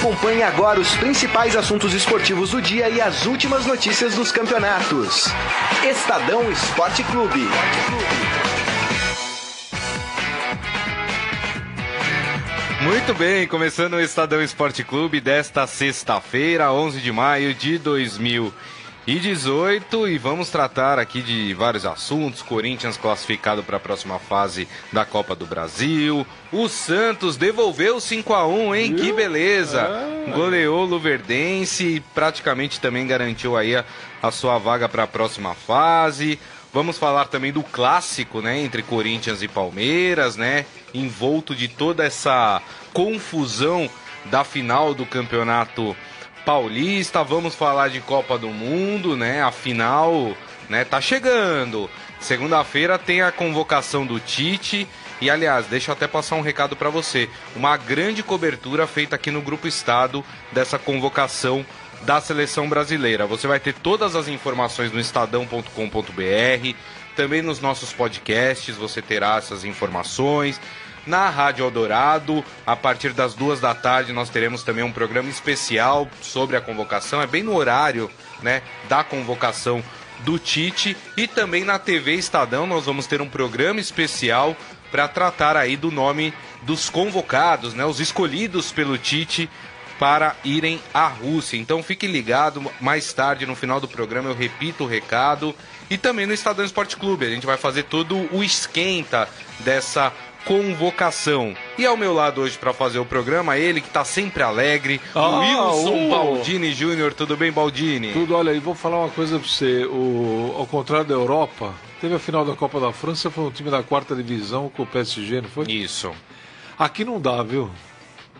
Acompanhe agora os principais assuntos esportivos do dia e as últimas notícias dos campeonatos. Estadão Esporte Clube. Muito bem, começando o Estadão Esporte Clube desta sexta-feira, 11 de maio de 2018, e vamos tratar aqui de vários assuntos. Corinthians classificado para a próxima fase da Copa do Brasil, o Santos devolveu 5-1, hein? Que beleza! Goleou o Luverdense e praticamente também garantiu aí a sua vaga para a próxima fase. Vamos falar também do clássico, né, entre Corinthians e Palmeiras, né, envolto de toda essa confusão da final do Campeonato Paulista. Vamos falar de Copa do Mundo, né, a final, né, tá chegando. Segunda-feira tem a convocação do Tite. E, aliás, deixa eu até passar um recado para você. Uma grande cobertura feita aqui no Grupo Estado dessa convocação da seleção brasileira. Você vai ter todas as informações no estadão.com.br, também nos nossos podcasts você terá essas informações. Na Rádio Eldorado, a partir das 14h, nós teremos também um programa especial sobre a convocação, é bem no horário, né, da convocação do Tite. E também na TV Estadão nós vamos ter um programa especial para tratar aí do nome dos convocados, né, os escolhidos pelo Tite para irem à Rússia. Então fique ligado, mais tarde no final do programa eu repito o recado. E também no Estadão Esporte Clube a gente vai fazer todo o esquenta dessa convocação. E ao meu lado hoje para fazer o programa, ele que tá sempre alegre, Wilson Baldini Júnior. Tudo bem, Baldini? Tudo. Olha, e vou falar uma coisa para você, ao contrário da Europa, teve a final da Copa da França, foi um time da quarta divisão com o PSG, não foi? Isso. Aqui não dá, viu?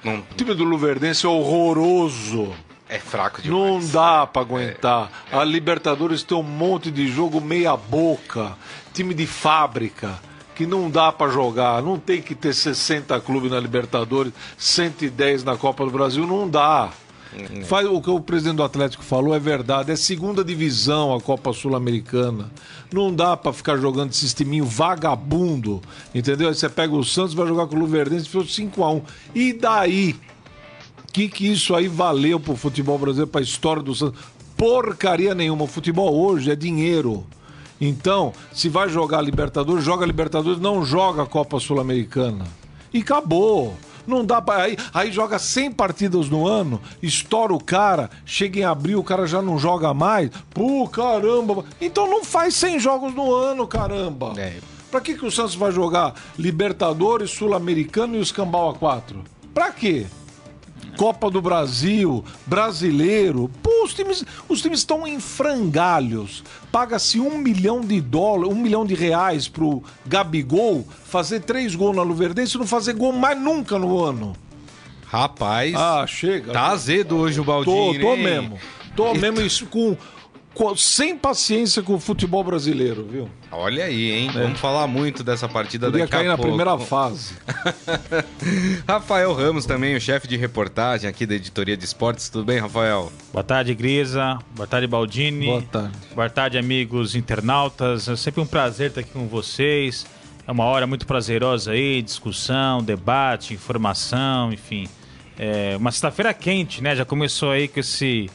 Não. O time do Luverdense é horroroso. É fraco demais. Não dá pra aguentar. A Libertadores tem um monte de jogo meia boca. Time de fábrica, que não dá pra jogar. Não tem que ter 60 clubes na Libertadores, 110 na Copa do Brasil. Não dá. Faz o que o presidente do Atlético falou, é verdade. É segunda divisão a Copa Sul-Americana. Não dá pra ficar jogando esse sisteminho vagabundo, entendeu? Aí você pega o Santos, vai jogar com o Luverdense, foi 5-1. E daí? Que isso aí valeu pro futebol brasileiro, pra história do Santos? Porcaria nenhuma. O futebol hoje é dinheiro. Então, se vai jogar Libertadores, joga Libertadores, não joga a Copa Sul-Americana. E acabou. Não dá pra... Aí joga 100 partidas no ano, estoura o cara, chega em abril, o cara já não joga mais. Pô, caramba! Então não faz 100 jogos no ano, caramba! Pra que o Santos vai jogar Libertadores, Sul-Americano e o Escambau A4? Pra quê? Copa do Brasil, Brasileiro. Pô, os times estão em frangalhos. Paga-se $1 milhão, R$1 milhão pro Gabigol fazer 3 gols na Luverdense e não fazer gol mais nunca no ano. Rapaz, chega. Tá azedo hoje o Baldinho. Tô mesmo. Tô mesmo isso sem paciência com o futebol brasileiro, viu? Olha aí, hein? Vamos falar muito dessa partida. Podia daqui a pouco. Cair na primeira fase. Rafael Ramos também, o chefe de reportagem aqui da Editoria de Esportes. Tudo bem, Rafael? Boa tarde, Grisa. Boa tarde, Baldini. Boa tarde. Boa tarde, amigos internautas. É sempre um prazer estar aqui com vocês. É uma hora muito prazerosa aí, discussão, debate, informação, enfim. É uma sexta-feira quente, né? Já começou aí com esse...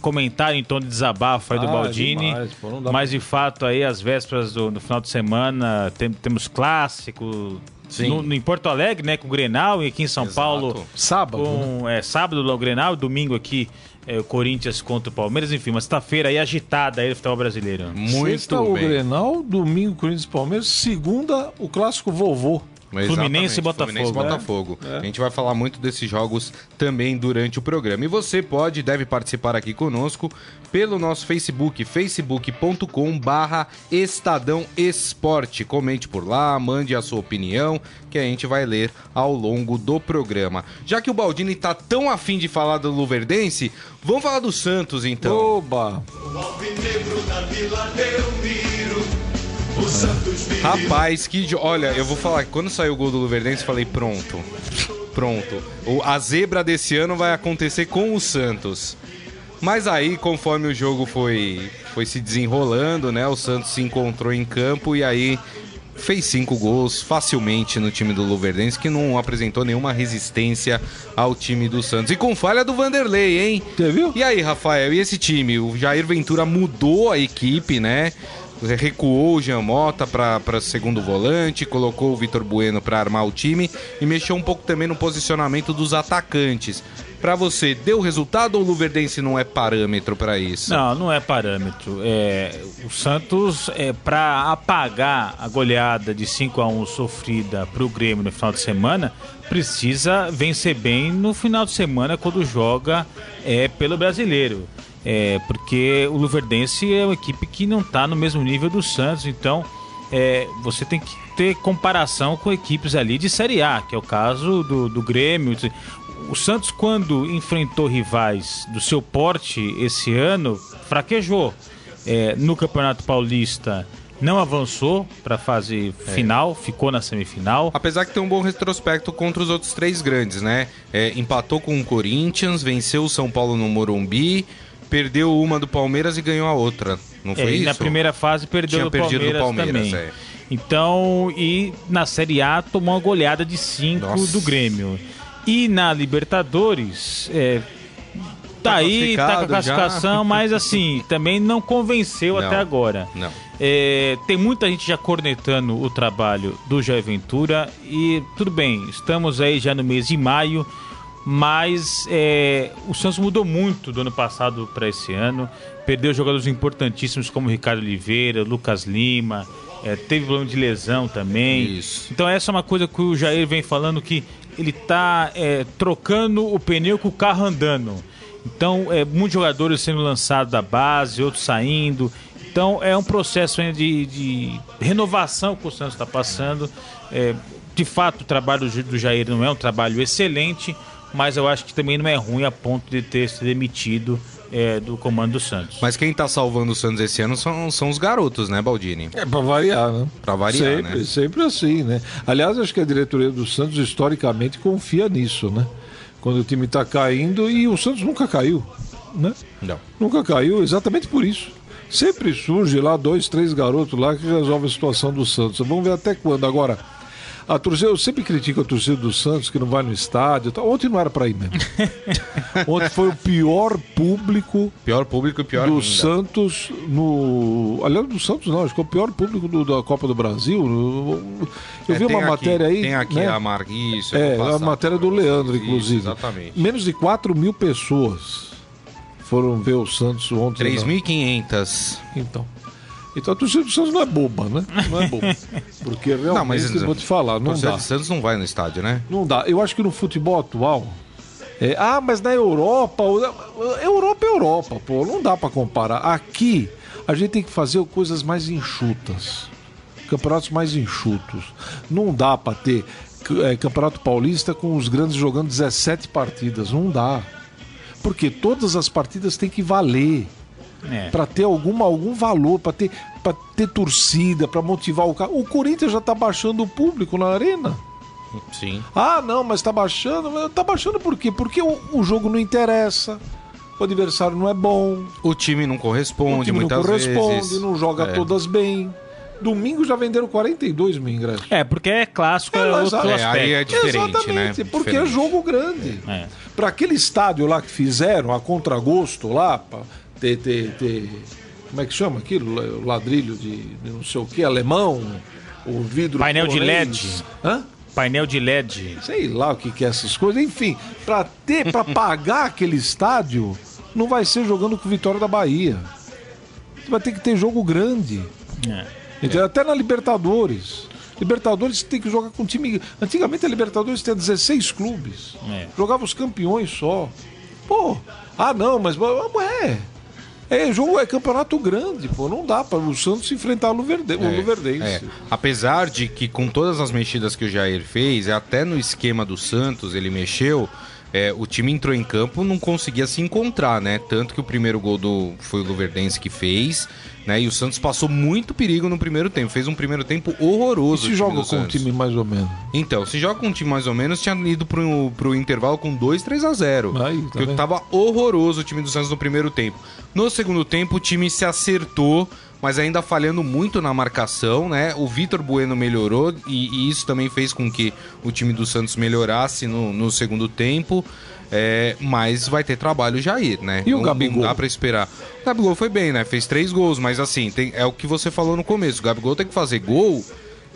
comentário em tom de desabafo aí do Baldini, demais, pô, mas de fato aí às vésperas do final de semana temos clássico em Porto Alegre, né, com o Grenal, e aqui em São Paulo sábado, sábado o Grenal, domingo aqui o Corinthians contra o Palmeiras, enfim, uma sexta-feira aí agitada aí do futebol brasileiro. Muito sexta, bem. O Grenal, domingo Corinthians e Palmeiras, segunda o clássico vovô. Fluminense e Botafogo. Fluminense, Botafogo. A gente vai falar muito desses jogos também durante o programa. E você pode e deve participar aqui conosco pelo nosso Facebook, facebook.com/estadãoesporte. Comente por lá, mande a sua opinião, que a gente vai ler ao longo do programa. Já que o Baldini tá tão afim de falar do Luverdense, vamos falar do Santos, então. Oba! O alvinegro da Vila Belmiro. Rapaz, olha, eu vou falar que quando saiu o gol do Luverdense, eu falei, pronto. A zebra desse ano vai acontecer com o Santos. Mas aí, conforme o jogo foi se desenrolando, né? O Santos se encontrou em campo e aí fez 5 gols facilmente no time do Luverdense, que não apresentou nenhuma resistência ao time do Santos. E com falha do Vanderlei, hein? Você viu? E aí, Rafael, e esse time? O Jair Ventura mudou a equipe, né? Recuou o Jean Mota para segundo volante, colocou o Vitor Bueno para armar o time e mexeu um pouco também no posicionamento dos atacantes. Para você, deu resultado ou o Luverdense não é parâmetro para isso? Não, não é parâmetro. O Santos, para apagar a goleada de 5-1 sofrida para o Grêmio no final de semana, precisa vencer bem no final de semana quando joga pelo Brasileiro. Porque o Luverdense é uma equipe que não está no mesmo nível do Santos, então você tem que ter comparação com equipes ali de Série A, que é o caso do Grêmio. O Santos, quando enfrentou rivais do seu porte esse ano, fraquejou. No Campeonato Paulista não avançou para a fase final, ficou na semifinal. Apesar que tem um bom retrospecto contra os outros 3 grandes, né? Empatou com o Corinthians, venceu o São Paulo no Morumbi, perdeu uma do Palmeiras e ganhou a outra, não foi isso? Na primeira fase perdeu do Palmeiras também. Então, e na Série A tomou uma goleada de 5 do Grêmio. E na Libertadores, tá aí, tá com a classificação, já. Mas assim, também não convenceu até agora. Não. Tem muita gente já cornetando o trabalho do Jair Ventura e tudo bem, estamos aí já no mês de maio, mas o Santos mudou muito do ano passado para esse ano. Perdeu jogadores importantíssimos como Ricardo Oliveira, Lucas Lima, teve problema de lesão também. Isso. Então essa é uma coisa que o Jair vem falando, que ele está trocando o pneu com o carro andando. Então muitos jogadores sendo lançados da base, outros saindo. Então é um processo ainda de renovação que o Santos está passando. De fato, o trabalho do Jair não é um trabalho excelente, mas eu acho que também não é ruim a ponto de ter se demitido do comando do Santos. Mas quem tá salvando o Santos esse ano são os garotos, né, Baldini? Pra variar, né? Pra variar, sempre, né? Sempre assim, né? Aliás, acho que a diretoria do Santos, historicamente, confia nisso, né? Quando o time tá caindo, e o Santos nunca caiu, né? Não. Nunca caiu, exatamente por isso. Sempre surge lá 2, 3 garotos lá que resolvem a situação do Santos. Vamos ver até quando. Agora, a torcida, eu sempre critico a torcida do Santos, que não vai no estádio. Ontem não era pra ir mesmo. Ontem foi o pior público. Pior público e pior do ainda. Santos no... Aliás, do Santos não, acho que é o pior público da Copa do Brasil. Eu vi uma matéria aqui, aí. Tem aqui, né? A Marguiço. A matéria do Leandro, inclusive. Exatamente. Menos de 4 mil pessoas foram ver o Santos ontem. 3.500. Então a torcida do Santos não é boba, né? Não é boba. Porque realmente, não, mas, vou te falar, não dá. A torcida do Santos não vai no estádio, né? Não dá. Eu acho que no futebol atual... mas na Europa... Europa é Europa, pô. Não dá pra comparar. Aqui, a gente tem que fazer coisas mais enxutas. Campeonatos mais enxutos. Não dá pra ter Campeonato Paulista com os grandes jogando 17 partidas. Não dá. Porque todas as partidas têm que valer. Para ter algum valor, para ter torcida, para motivar o cara. O Corinthians já está baixando o público na arena. Sim. Ah, não, mas está baixando. Está baixando por quê? Porque o jogo não interessa. O adversário não é bom. O time não corresponde, vezes. Não joga todas bem. Domingo já venderam 42 mil ingressos. Porque é clássico, outro aspecto. Aí é diferente, exatamente, né? Porque é jogo grande. Para aquele estádio lá que fizeram, a contragosto lá, como é que chama aquilo? Ladrilho de não sei o que, alemão, o vidro... Painel de LED. Hã? Painel de LED. Sei lá o que é essas coisas. Enfim, para pagar aquele estádio, não vai ser jogando com o Vitória da Bahia. Você vai ter que ter jogo grande. Então, até na Libertadores. Libertadores tem que jogar com time... Antigamente a Libertadores tinha 16 clubes. Jogava os campeões só. Jogo é campeonato grande, pô. Não dá para o Santos enfrentar o Luverdense. Apesar de que com todas as mexidas que o Jair fez, até no esquema do Santos ele mexeu, o time entrou em campo, não conseguia se encontrar, né? Tanto que o primeiro gol foi o Luverdense que fez, né? E o Santos passou muito perigo no primeiro tempo. Fez um primeiro tempo horroroso. E se joga com um time mais ou menos? Então, se joga com um time mais ou menos, tinha ido pro intervalo com 2-3-0. Porque tava horroroso o time do Santos no primeiro tempo. No segundo tempo, o time se acertou, mas ainda falhando muito na marcação, né? O Vitor Bueno melhorou e isso também fez com que o time do Santos melhorasse no segundo tempo. É, mas vai ter trabalho o Jair, né? E o Gabigol? Não dá pra esperar. O Gabigol foi bem, né? Fez 3 gols, mas assim, é o que você falou no começo. O Gabigol tem que fazer gol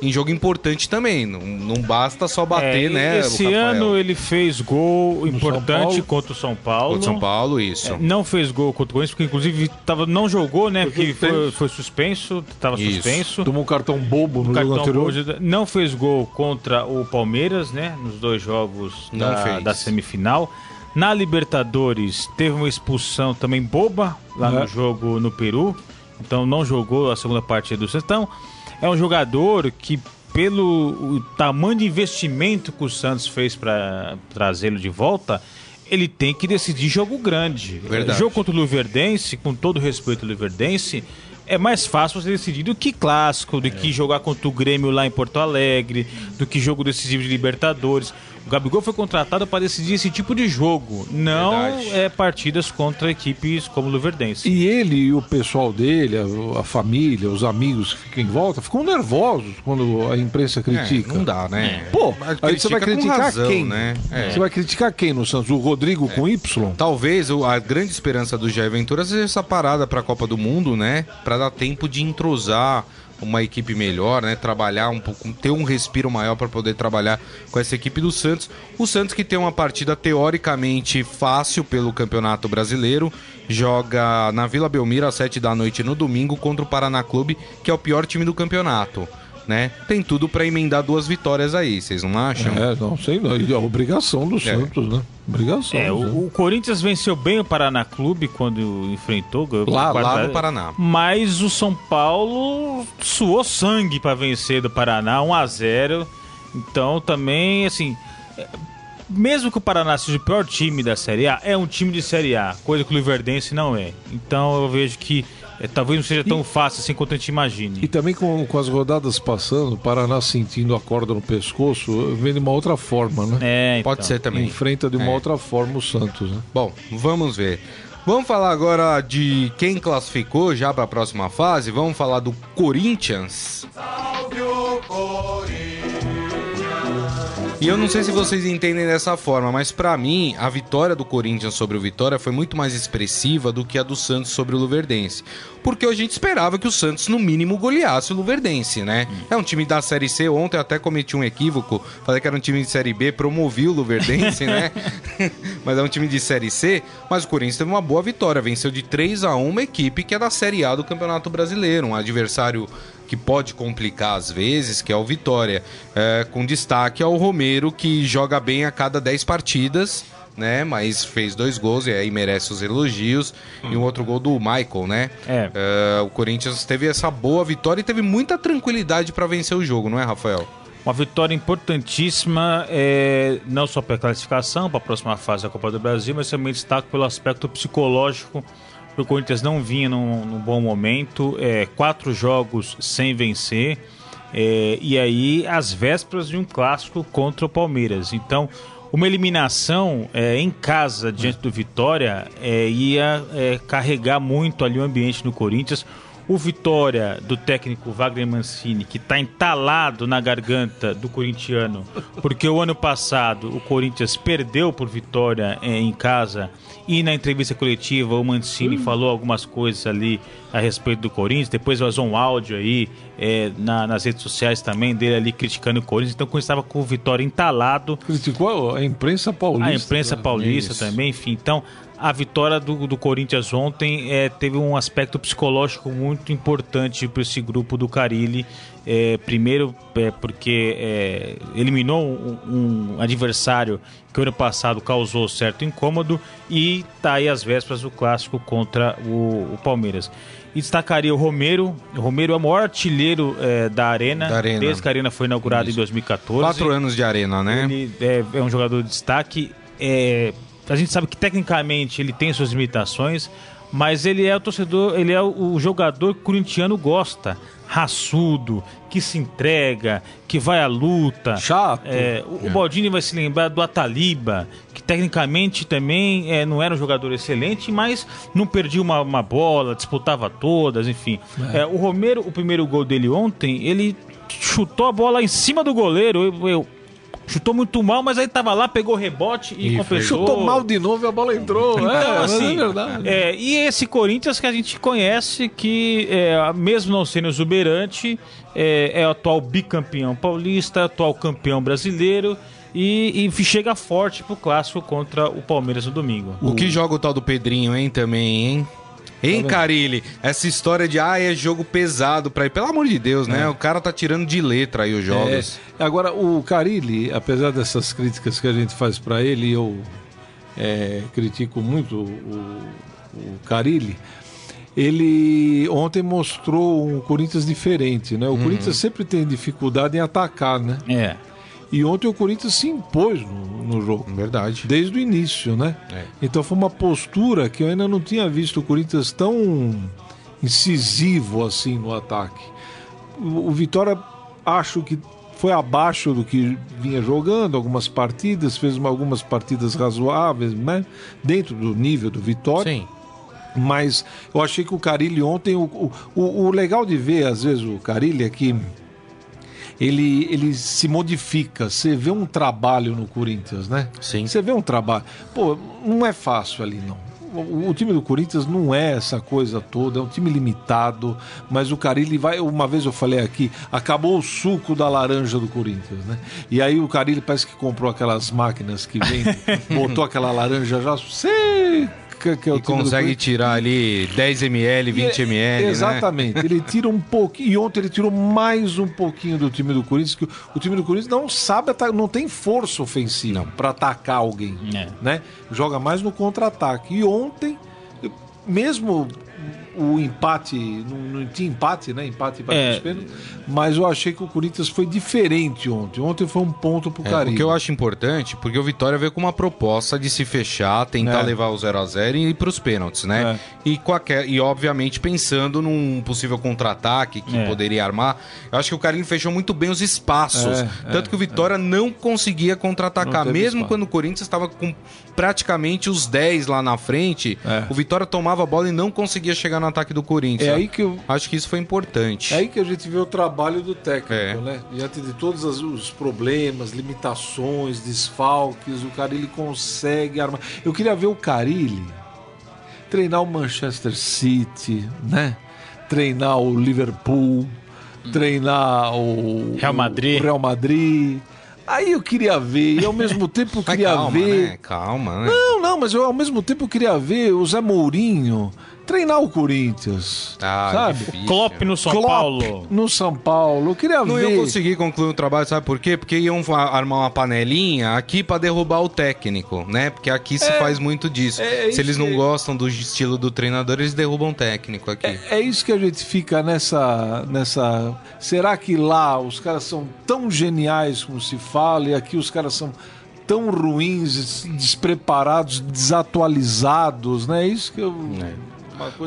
em jogo importante também. Não basta só bater, né? Esse ano ele fez gol importante contra o São Paulo. Contra o São Paulo, isso. É, não fez gol contra o Corinthians, porque inclusive não jogou, né? Porque foi suspenso, estava suspenso. Tomou um cartão bobo no jogo anterior. Não fez gol contra o Palmeiras, né? Nos 2 jogos da semifinal. Na Libertadores, teve uma expulsão também boba lá no jogo no Peru. Então não jogou a segunda partida do Santos. Então, é um jogador que, pelo tamanho de investimento que o Santos fez para trazê-lo de volta, ele tem que decidir jogo grande. Verdade. Jogo contra o Luverdense, com todo respeito ao Luverdense, é mais fácil você decidir do que clássico, do que jogar contra o Grêmio lá em Porto Alegre, do que jogo decisivo de Libertadores. O Gabigol foi contratado para decidir esse tipo de jogo, não partidas contra equipes como o Luverdense. E ele e o pessoal dele, a família, os amigos que ficam em volta, ficam nervosos quando a imprensa critica. Não dá, né? Pô, aí você vai criticar razão, quem? Né? É. Você vai criticar quem no Santos? O Rodrigo com Y? Talvez a grande esperança do Jair Ventura seja essa parada para a Copa do Mundo, né? Para dar tempo de entrosar uma equipe melhor, né? Trabalhar um pouco, ter um respiro maior para poder trabalhar com essa equipe do Santos. O Santos, que tem uma partida teoricamente fácil pelo Campeonato Brasileiro, joga na Vila Belmiro às 19h no domingo contra o Paraná Clube, que é o pior time do campeonato, né? Tem tudo para emendar 2 vitórias aí, vocês não acham? Não sei, não. É a obrigação do Santos, né? Obrigação. O Corinthians venceu bem o Paraná Clube quando enfrentou. Lá no Paraná. Mas o São Paulo suou sangue para vencer do Paraná, 1-0. Então também, assim, mesmo que o Paraná seja o pior time da Série A, é um time de Série A, coisa que o Luverdense não é. Então eu vejo que talvez não seja tão fácil assim quanto a gente imagina. E também com as rodadas passando, o Paraná sentindo a corda no pescoço, vem de uma outra forma, né? Pode ser também. Enfrenta de uma outra forma o Santos, né? Bom, vamos ver. Vamos falar agora de quem classificou já para a próxima fase. Vamos falar do Corinthians. Salve o Corinthians! E eu não sei se vocês entendem dessa forma, mas pra mim, a vitória do Corinthians sobre o Vitória foi muito mais expressiva do que a do Santos sobre o Luverdense. Porque a gente esperava que o Santos, no mínimo, goleasse o Luverdense, né? É um time da Série C. Ontem eu até cometi um equívoco, falei que era um time de Série B, promovi o Luverdense, né? Mas é um time de Série C. Mas o Corinthians teve uma boa vitória, venceu de 3-1 uma equipe que é da Série A do Campeonato Brasileiro, um adversário que pode complicar às vezes, que é o Vitória, com destaque ao Romero, que joga bem a cada 10 partidas, né? Mas fez 2 gols e aí merece os elogios. E um outro gol do Michael, né? O Corinthians teve essa boa vitória e teve muita tranquilidade para vencer o jogo, não é, Rafael? Uma vitória importantíssima, não só para a classificação, para a próxima fase da Copa do Brasil, mas também destaco pelo aspecto psicológico. O Corinthians não vinha num bom momento, 4 jogos sem vencer, e aí às vésperas de um clássico contra o Palmeiras. Então, uma eliminação em casa diante do Vitória ia carregar muito ali o ambiente do Corinthians. O Vitória do técnico Wagner Mancini, que está entalado na garganta do corintiano, porque o ano passado o Corinthians perdeu por Vitória em casa, e na entrevista coletiva o Mancini falou algumas coisas ali a respeito do Corinthians, depois vazou um áudio aí nas redes sociais também dele ali criticando o Corinthians. Então, quando estava com o Vitória entalado, criticou a imprensa paulista. A imprensa paulista também, enfim. Então, a vitória do Corinthians ontem teve um aspecto psicológico muito importante para esse grupo do Carille. Primeiro, porque eliminou um adversário que ano passado causou certo incômodo, e está aí às vésperas do clássico contra o Palmeiras. E destacaria o Romero. O Romero é o maior artilheiro da Arena, desde que a Arena foi inaugurada em 2014. 4 anos de Arena, né? Ele é um jogador de destaque. A gente sabe que tecnicamente ele tem suas limitações, mas ele é o torcedor, ele é o jogador que o corintiano gosta. Raçudo, que se entrega, que vai à luta. Chato. O Baldini vai se lembrar do Ataliba, que tecnicamente também não era um jogador excelente, mas não perdia uma bola, disputava todas, enfim. O Romero, o primeiro gol dele ontem, ele chutou a bola em cima do goleiro. Chutou muito mal, mas aí tava lá, pegou rebote e compensou. Chutou mal de novo e a bola entrou. Então, assim, é verdade. E esse Corinthians que a gente conhece, que mesmo não sendo exuberante, é o atual bicampeão paulista, atual campeão brasileiro e chega forte pro clássico contra o Palmeiras no domingo. O que joga o tal do Pedrinho, hein, também, hein? Hein, Carille? Essa história de, é jogo pesado pra ir. Pelo amor de Deus, né? O cara tá tirando de letra aí os jogos. Agora, o Carille, apesar dessas críticas que a gente faz pra ele, eu critico muito o Carille, ele ontem mostrou um Corinthians diferente, né? O Corinthians sempre tem dificuldade em atacar, né? E ontem o Corinthians se impôs no jogo. Verdade. Desde o início, né? Então foi uma postura que eu ainda não tinha visto o Corinthians tão incisivo assim no ataque. O Vitória, acho que foi abaixo do que vinha jogando, algumas partidas, fez algumas partidas razoáveis, né? Dentro do nível do Vitória. Sim. Mas eu achei que o Carille ontem... O legal de ver, às vezes, o Carille é que... Ele se modifica. Você vê um trabalho no Corinthians, né? Sim. Você vê um trabalho. Pô, não é fácil ali, não. O time do Corinthians não é essa coisa toda, é um time limitado, mas o Carille vai, uma vez eu falei aqui, acabou o suco da laranja do Corinthians, né? E aí o Carille parece que comprou aquelas máquinas que vem, botou aquela laranja já seca, que é o time consegue tirar ali 10 ml, 20 ml, exatamente, né? Ele tira um pouquinho, e ontem ele tirou mais um pouquinho do time do Corinthians, que o time do Corinthians não sabe atacar, não tem força ofensiva para atacar alguém, né? Joga mais no contra-ataque. E ontem, mesmo o empate, não tinha empate, né? Empate para os pênaltis, mas eu achei que o Corinthians foi diferente ontem. Ontem foi um ponto pro Carille. O que eu acho importante, porque o Vitória veio com uma proposta de se fechar, tentar levar o 0x0 e ir pros pênaltis, né? E obviamente pensando num possível contra-ataque que poderia armar. Eu acho que o Carille fechou muito bem os espaços, tanto que o Vitória não conseguia contra-atacar, mesmo espaço. Quando o Corinthians estava com praticamente os 10 lá na frente, o Vitória tomava a bola e não conseguia chegar no ataque do Corinthians. Aí que eu acho que isso foi importante. É aí que a gente vê o trabalho do técnico, né? Diante de todos os problemas, limitações, desfalques, o Carille consegue armar. Eu queria ver o Carille treinar o Manchester City, né? Treinar o Liverpool, treinar o Real Madrid. Aí eu queria ver, e ao mesmo tempo eu queria ver... Né? Calma, né? Não, mas eu ao mesmo tempo eu queria ver o Zé Mourinho treinar o Corinthians, sabe? Difícil. Klopp no São Paulo, eu queria ver... Não ia conseguir concluir o trabalho, sabe por quê? Porque iam armar uma panelinha aqui pra derrubar o técnico, né? Porque aqui se faz muito disso. Se eles não gostam do estilo do treinador, eles derrubam o técnico aqui. É isso que a gente fica nessa... Será que lá os caras são tão geniais como se fala e aqui os caras são... tão ruins, despreparados, desatualizados, né? Isso que eu...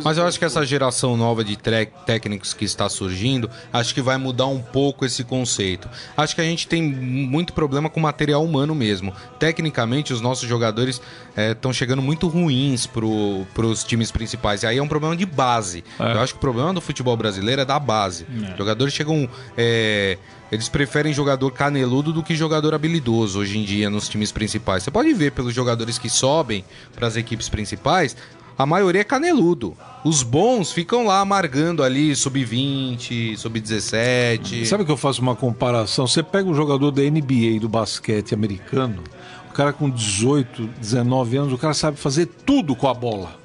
Mas eu acho que essa geração nova de técnicos que está surgindo, acho que vai mudar um pouco esse conceito. Acho que a gente tem muito problema com material humano mesmo. Tecnicamente, os nossos jogadores estão chegando muito ruins para os times principais. E aí é um problema de base. Eu acho que o problema do futebol brasileiro é da base. Os jogadores chegam... Eles preferem jogador caneludo do que jogador habilidoso hoje em dia nos times principais. Você pode ver pelos jogadores que sobem para as equipes principais... A maioria é caneludo. Os bons ficam lá amargando ali, sub-20, sub-17. Sabe que eu faço uma comparação? Você pega um jogador da NBA, do basquete americano, o cara com 18, 19 anos, o cara sabe fazer tudo com a bola.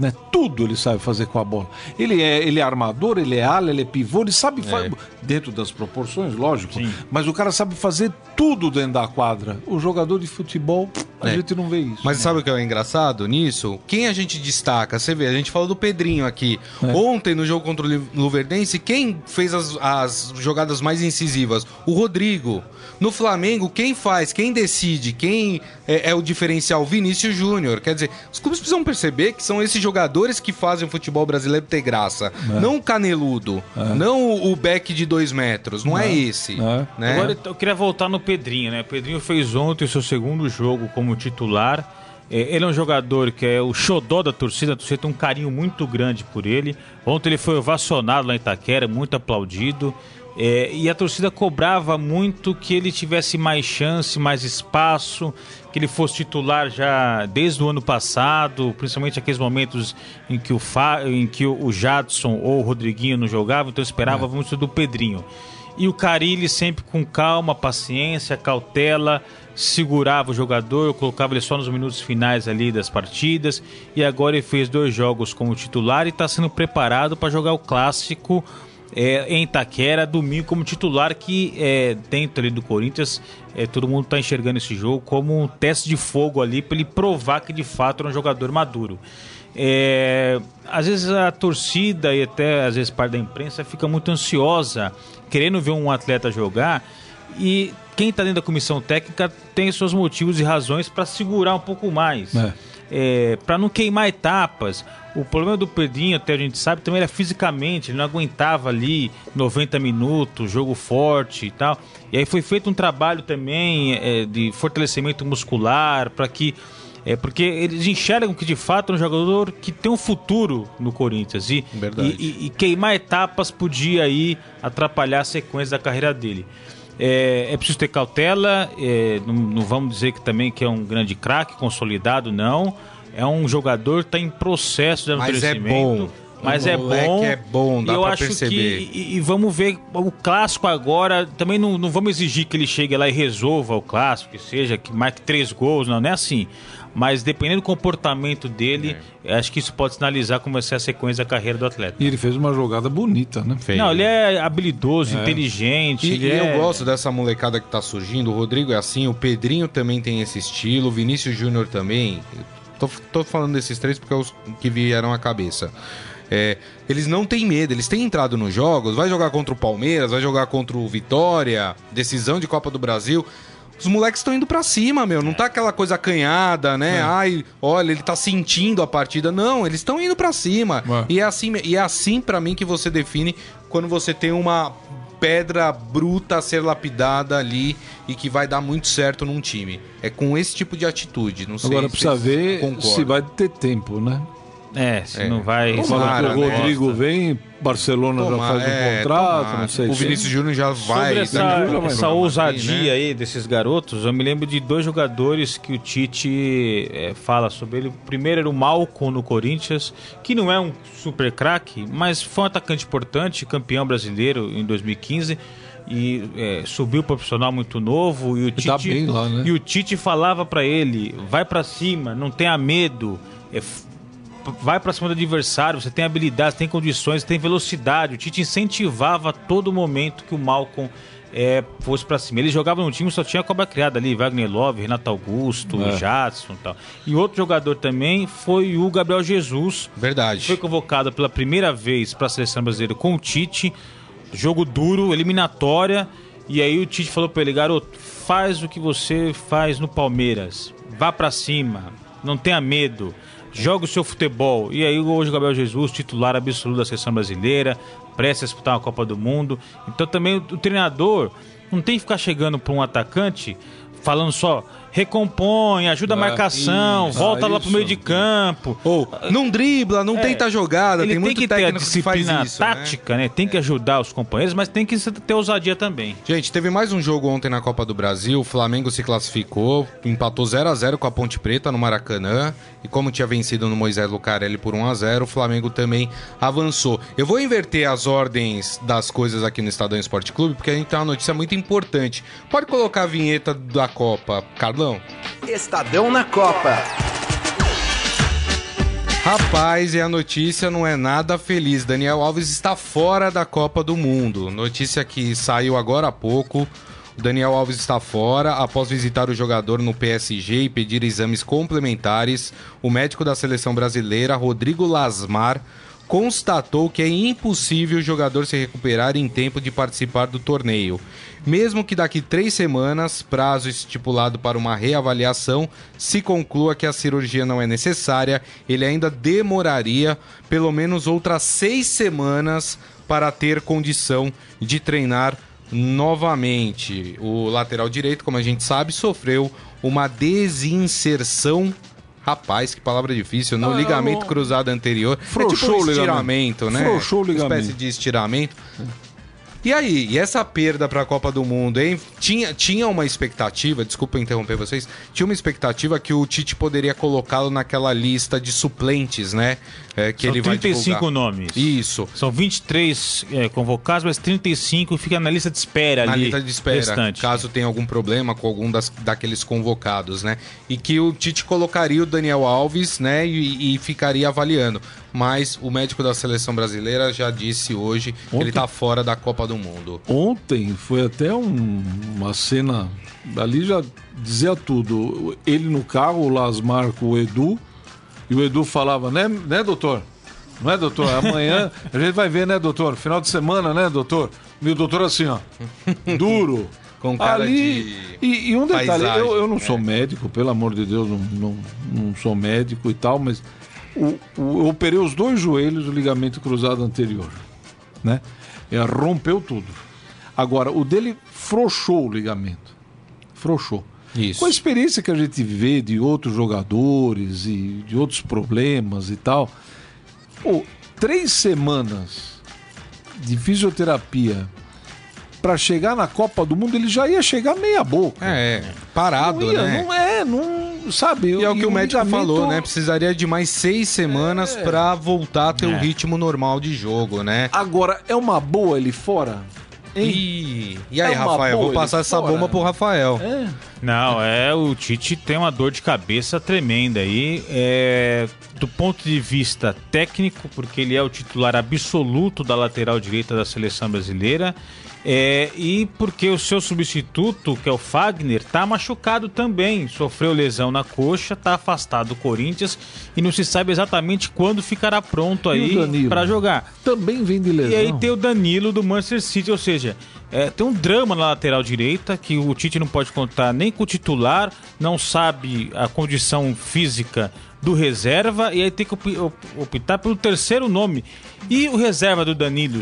Né? Tudo ele sabe fazer com a bola. Ele é armador, ele é ala, ele é pivô, ele sabe fazer... Dentro das proporções, lógico. Sim. Mas o cara sabe fazer tudo dentro da quadra. O jogador de futebol, a gente não vê isso. Mas sabe o que é engraçado nisso? Quem a gente destaca? Você vê, a gente falou do Pedrinho aqui. Ontem, no jogo contra o Luverdense, quem fez as jogadas mais incisivas? O Rodrigo. No Flamengo, quem faz, quem decide, quem é o diferencial? Vinícius Júnior. Quer dizer, os clubes precisam perceber que são esses jogadores que fazem o futebol brasileiro ter graça. Não o caneludo, não o back de 2 metros, não é esse. Né? Agora eu queria voltar no Pedrinho, né? O Pedrinho fez ontem o seu segundo jogo como titular. Ele é um jogador que é o xodó da torcida. A torcida tem um carinho muito grande por ele. Ontem ele foi ovacionado lá em Itaquera, muito aplaudido. E a torcida cobrava muito que ele tivesse mais chance, mais espaço, que ele fosse titular já desde o ano passado, principalmente aqueles momentos em que o Jadson ou o Rodriguinho não jogavam, então eu esperava muito do Pedrinho. E o Carille sempre com calma, paciência, cautela, segurava o jogador, colocava ele só nos minutos finais ali das partidas, e agora ele fez 2 jogos como titular e está sendo preparado para jogar o clássico em Itaquera, domingo, como titular, que dentro ali do Corinthians todo mundo está enxergando esse jogo como um teste de fogo ali para ele provar que de fato é um jogador maduro. Às vezes a torcida e até às vezes parte da imprensa fica muito ansiosa querendo ver um atleta jogar, e quem está dentro da comissão técnica tem seus motivos e razões para segurar um pouco mais, para não queimar etapas. O problema do Pedrinho, até a gente sabe, também era fisicamente, ele não aguentava ali 90 minutos, jogo forte e tal. E aí foi feito um trabalho também de fortalecimento muscular, para que porque eles enxergam que de fato é um jogador que tem um futuro no Corinthians. E queimar etapas podia aí atrapalhar a sequência da carreira dele. É preciso ter cautela, não vamos dizer que também que é um grande craque consolidado, não. É um jogador que está em processo de amadurecimento. Mas é bom. Dá pra perceber. E vamos ver o clássico agora. Também não vamos exigir que ele chegue lá e resolva o clássico, que seja, que marque 3 gols, não é assim. Mas dependendo do comportamento dele, acho que isso pode sinalizar como vai ser a sequência da carreira do atleta. E ele fez uma jogada bonita, né? Feio. Não, ele é habilidoso, inteligente. E eu gosto dessa molecada que tá surgindo. O Rodrigo é assim, o Pedrinho também tem esse estilo, o Vinícius Júnior também. Tô falando desses 3 porque é os que vieram à cabeça. Eles não têm medo, eles têm entrado nos jogos. Vai jogar contra o Palmeiras, vai jogar contra o Vitória, decisão de Copa do Brasil. Os moleques estão indo pra cima, meu. Não tá aquela coisa acanhada, né? Ai, olha, ele tá sentindo a partida. Não, eles estão indo pra cima. E é assim pra mim que você define quando você tem uma pedra bruta a ser lapidada ali e que vai dar muito certo num time. É com esse tipo de atitude. Não sei. Agora precisa ver se vai ter tempo, né? Se não vai... Tomara, o Rodrigo vem, Barcelona já faz um contrato, não sei. O Vinícius Júnior já vai. Essa ousadia aí desses garotos, eu me lembro de 2 jogadores que o Tite fala sobre ele. O primeiro era o Malcom no Corinthians, que não é um super craque, mas foi um atacante importante, campeão brasileiro em 2015. E subiu profissional muito novo. E o Tite, tá bem lá, né? E o Tite falava pra ele, vai pra cima, não tenha medo, vai para cima do adversário, você tem habilidade, você tem condições, você tem velocidade. O Tite incentivava a todo momento que o Malcom fosse para cima. Ele jogava num time, só tinha a cobra criada ali, Wagner Love, Renato Augusto, Jadson e tal. E outro jogador também foi o Gabriel Jesus. Verdade. Foi convocado pela primeira vez para a seleção brasileira com o Tite. Jogo duro, eliminatória. E aí o Tite falou para ele, garoto, faz o que você faz no Palmeiras. Vá para cima, não tenha medo. Joga o seu futebol. E aí hoje o Gabriel Jesus, titular absoluto da seleção brasileira, prestes a disputar uma Copa do Mundo. Então também o treinador não tem que ficar chegando para um atacante falando só, recompõe, ajuda a marcação, volta lá pro meio de campo. Ou não dribla, não tenta jogada. Ele tem muito que ter a disciplina tática, né? Tem que ajudar os companheiros, mas tem que ter ousadia também. Gente, teve mais um jogo ontem na Copa do Brasil. O Flamengo se classificou, empatou 0-0 com a Ponte Preta no Maracanã. E como tinha vencido no Moisés Lucarelli por 1-0, o Flamengo também avançou. Eu vou inverter as ordens das coisas aqui no Estadão Esporte Clube, porque a gente tem uma notícia muito importante. Pode colocar a vinheta da Copa, Carlão. Estadão na Copa. Rapaz, e a notícia não é nada feliz. Daniel Alves está fora da Copa do Mundo. Notícia que saiu agora há pouco. Daniel Alves está fora. Após visitar o jogador no PSG e pedir exames complementares, o médico da seleção brasileira, Rodrigo Lasmar, constatou que é impossível o jogador se recuperar em tempo de participar do torneio, mesmo que daqui 3 semanas, prazo estipulado para uma reavaliação, se conclua que a cirurgia não é necessária, ele ainda demoraria pelo menos outras 6 semanas para ter condição de treinar novamente. O lateral direito, como a gente sabe, sofreu uma desinserção. Rapaz, que palavra difícil. No ligamento cruzado anterior. Frouxou, é tipo um estiramento, né? Frouxou o ligamento. Uma espécie de estiramento. E aí? E essa perda para a Copa do Mundo, hein? Tinha uma expectativa, desculpa interromper vocês, tinha uma expectativa que o Tite poderia colocá-lo naquela lista de suplentes, né? Que ele vai divulgar. São 35 nomes. Isso. São 23 convocados, mas 35 fica na lista de espera ali. Na lista de espera, restante. Caso tenha algum problema com algum daqueles convocados, né? E que o Tite colocaria o Daniel Alves, né? E ficaria avaliando. Mas o médico da seleção brasileira já disse hoje que ele está fora da Copa do Mundo. Ontem foi até uma cena, ali já dizia tudo. Ele no carro, o Lasmar com o Edu, e o Edu falava, né doutor? Não é, doutor? Amanhã a gente vai ver, né, doutor? Final de semana, né, doutor? E o doutor assim, ó, duro. Com cara ali, de e um detalhe, paisagem, eu não sou médico, pelo amor de Deus, não sou médico e tal, mas eu operei os 2 joelhos do ligamento cruzado anterior, né? Rompeu tudo. Agora, o dele frouxou o ligamento. Frouxou. Isso. Com a experiência que a gente vê de outros jogadores e de outros problemas e tal, 3 semanas de fisioterapia para chegar na Copa do Mundo, ele já ia chegar meia boca. Parado, não ia, né? Sabe, e é o que o médico falou, né? Precisaria de mais 6 semanas pra voltar a ter o ritmo normal de jogo, né? Agora, é uma boa ele fora? E aí, Rafael, vou passar essa bomba pro Rafael. Não, o Tite tem uma dor de cabeça tremenda aí, do ponto de vista técnico, porque ele é o titular absoluto da lateral direita da seleção brasileira, e porque o seu substituto, que é o Fagner, tá machucado também, sofreu lesão na coxa, tá afastado do Corinthians e não se sabe exatamente quando ficará pronto aí para jogar. Também vem de lesão. E aí tem o Danilo do Manchester City, ou seja, tem um drama na lateral direita que o Tite não pode contar nem com o titular, não sabe a condição física do reserva, e aí tem que optar pelo 3º nome. E o reserva do Danilo,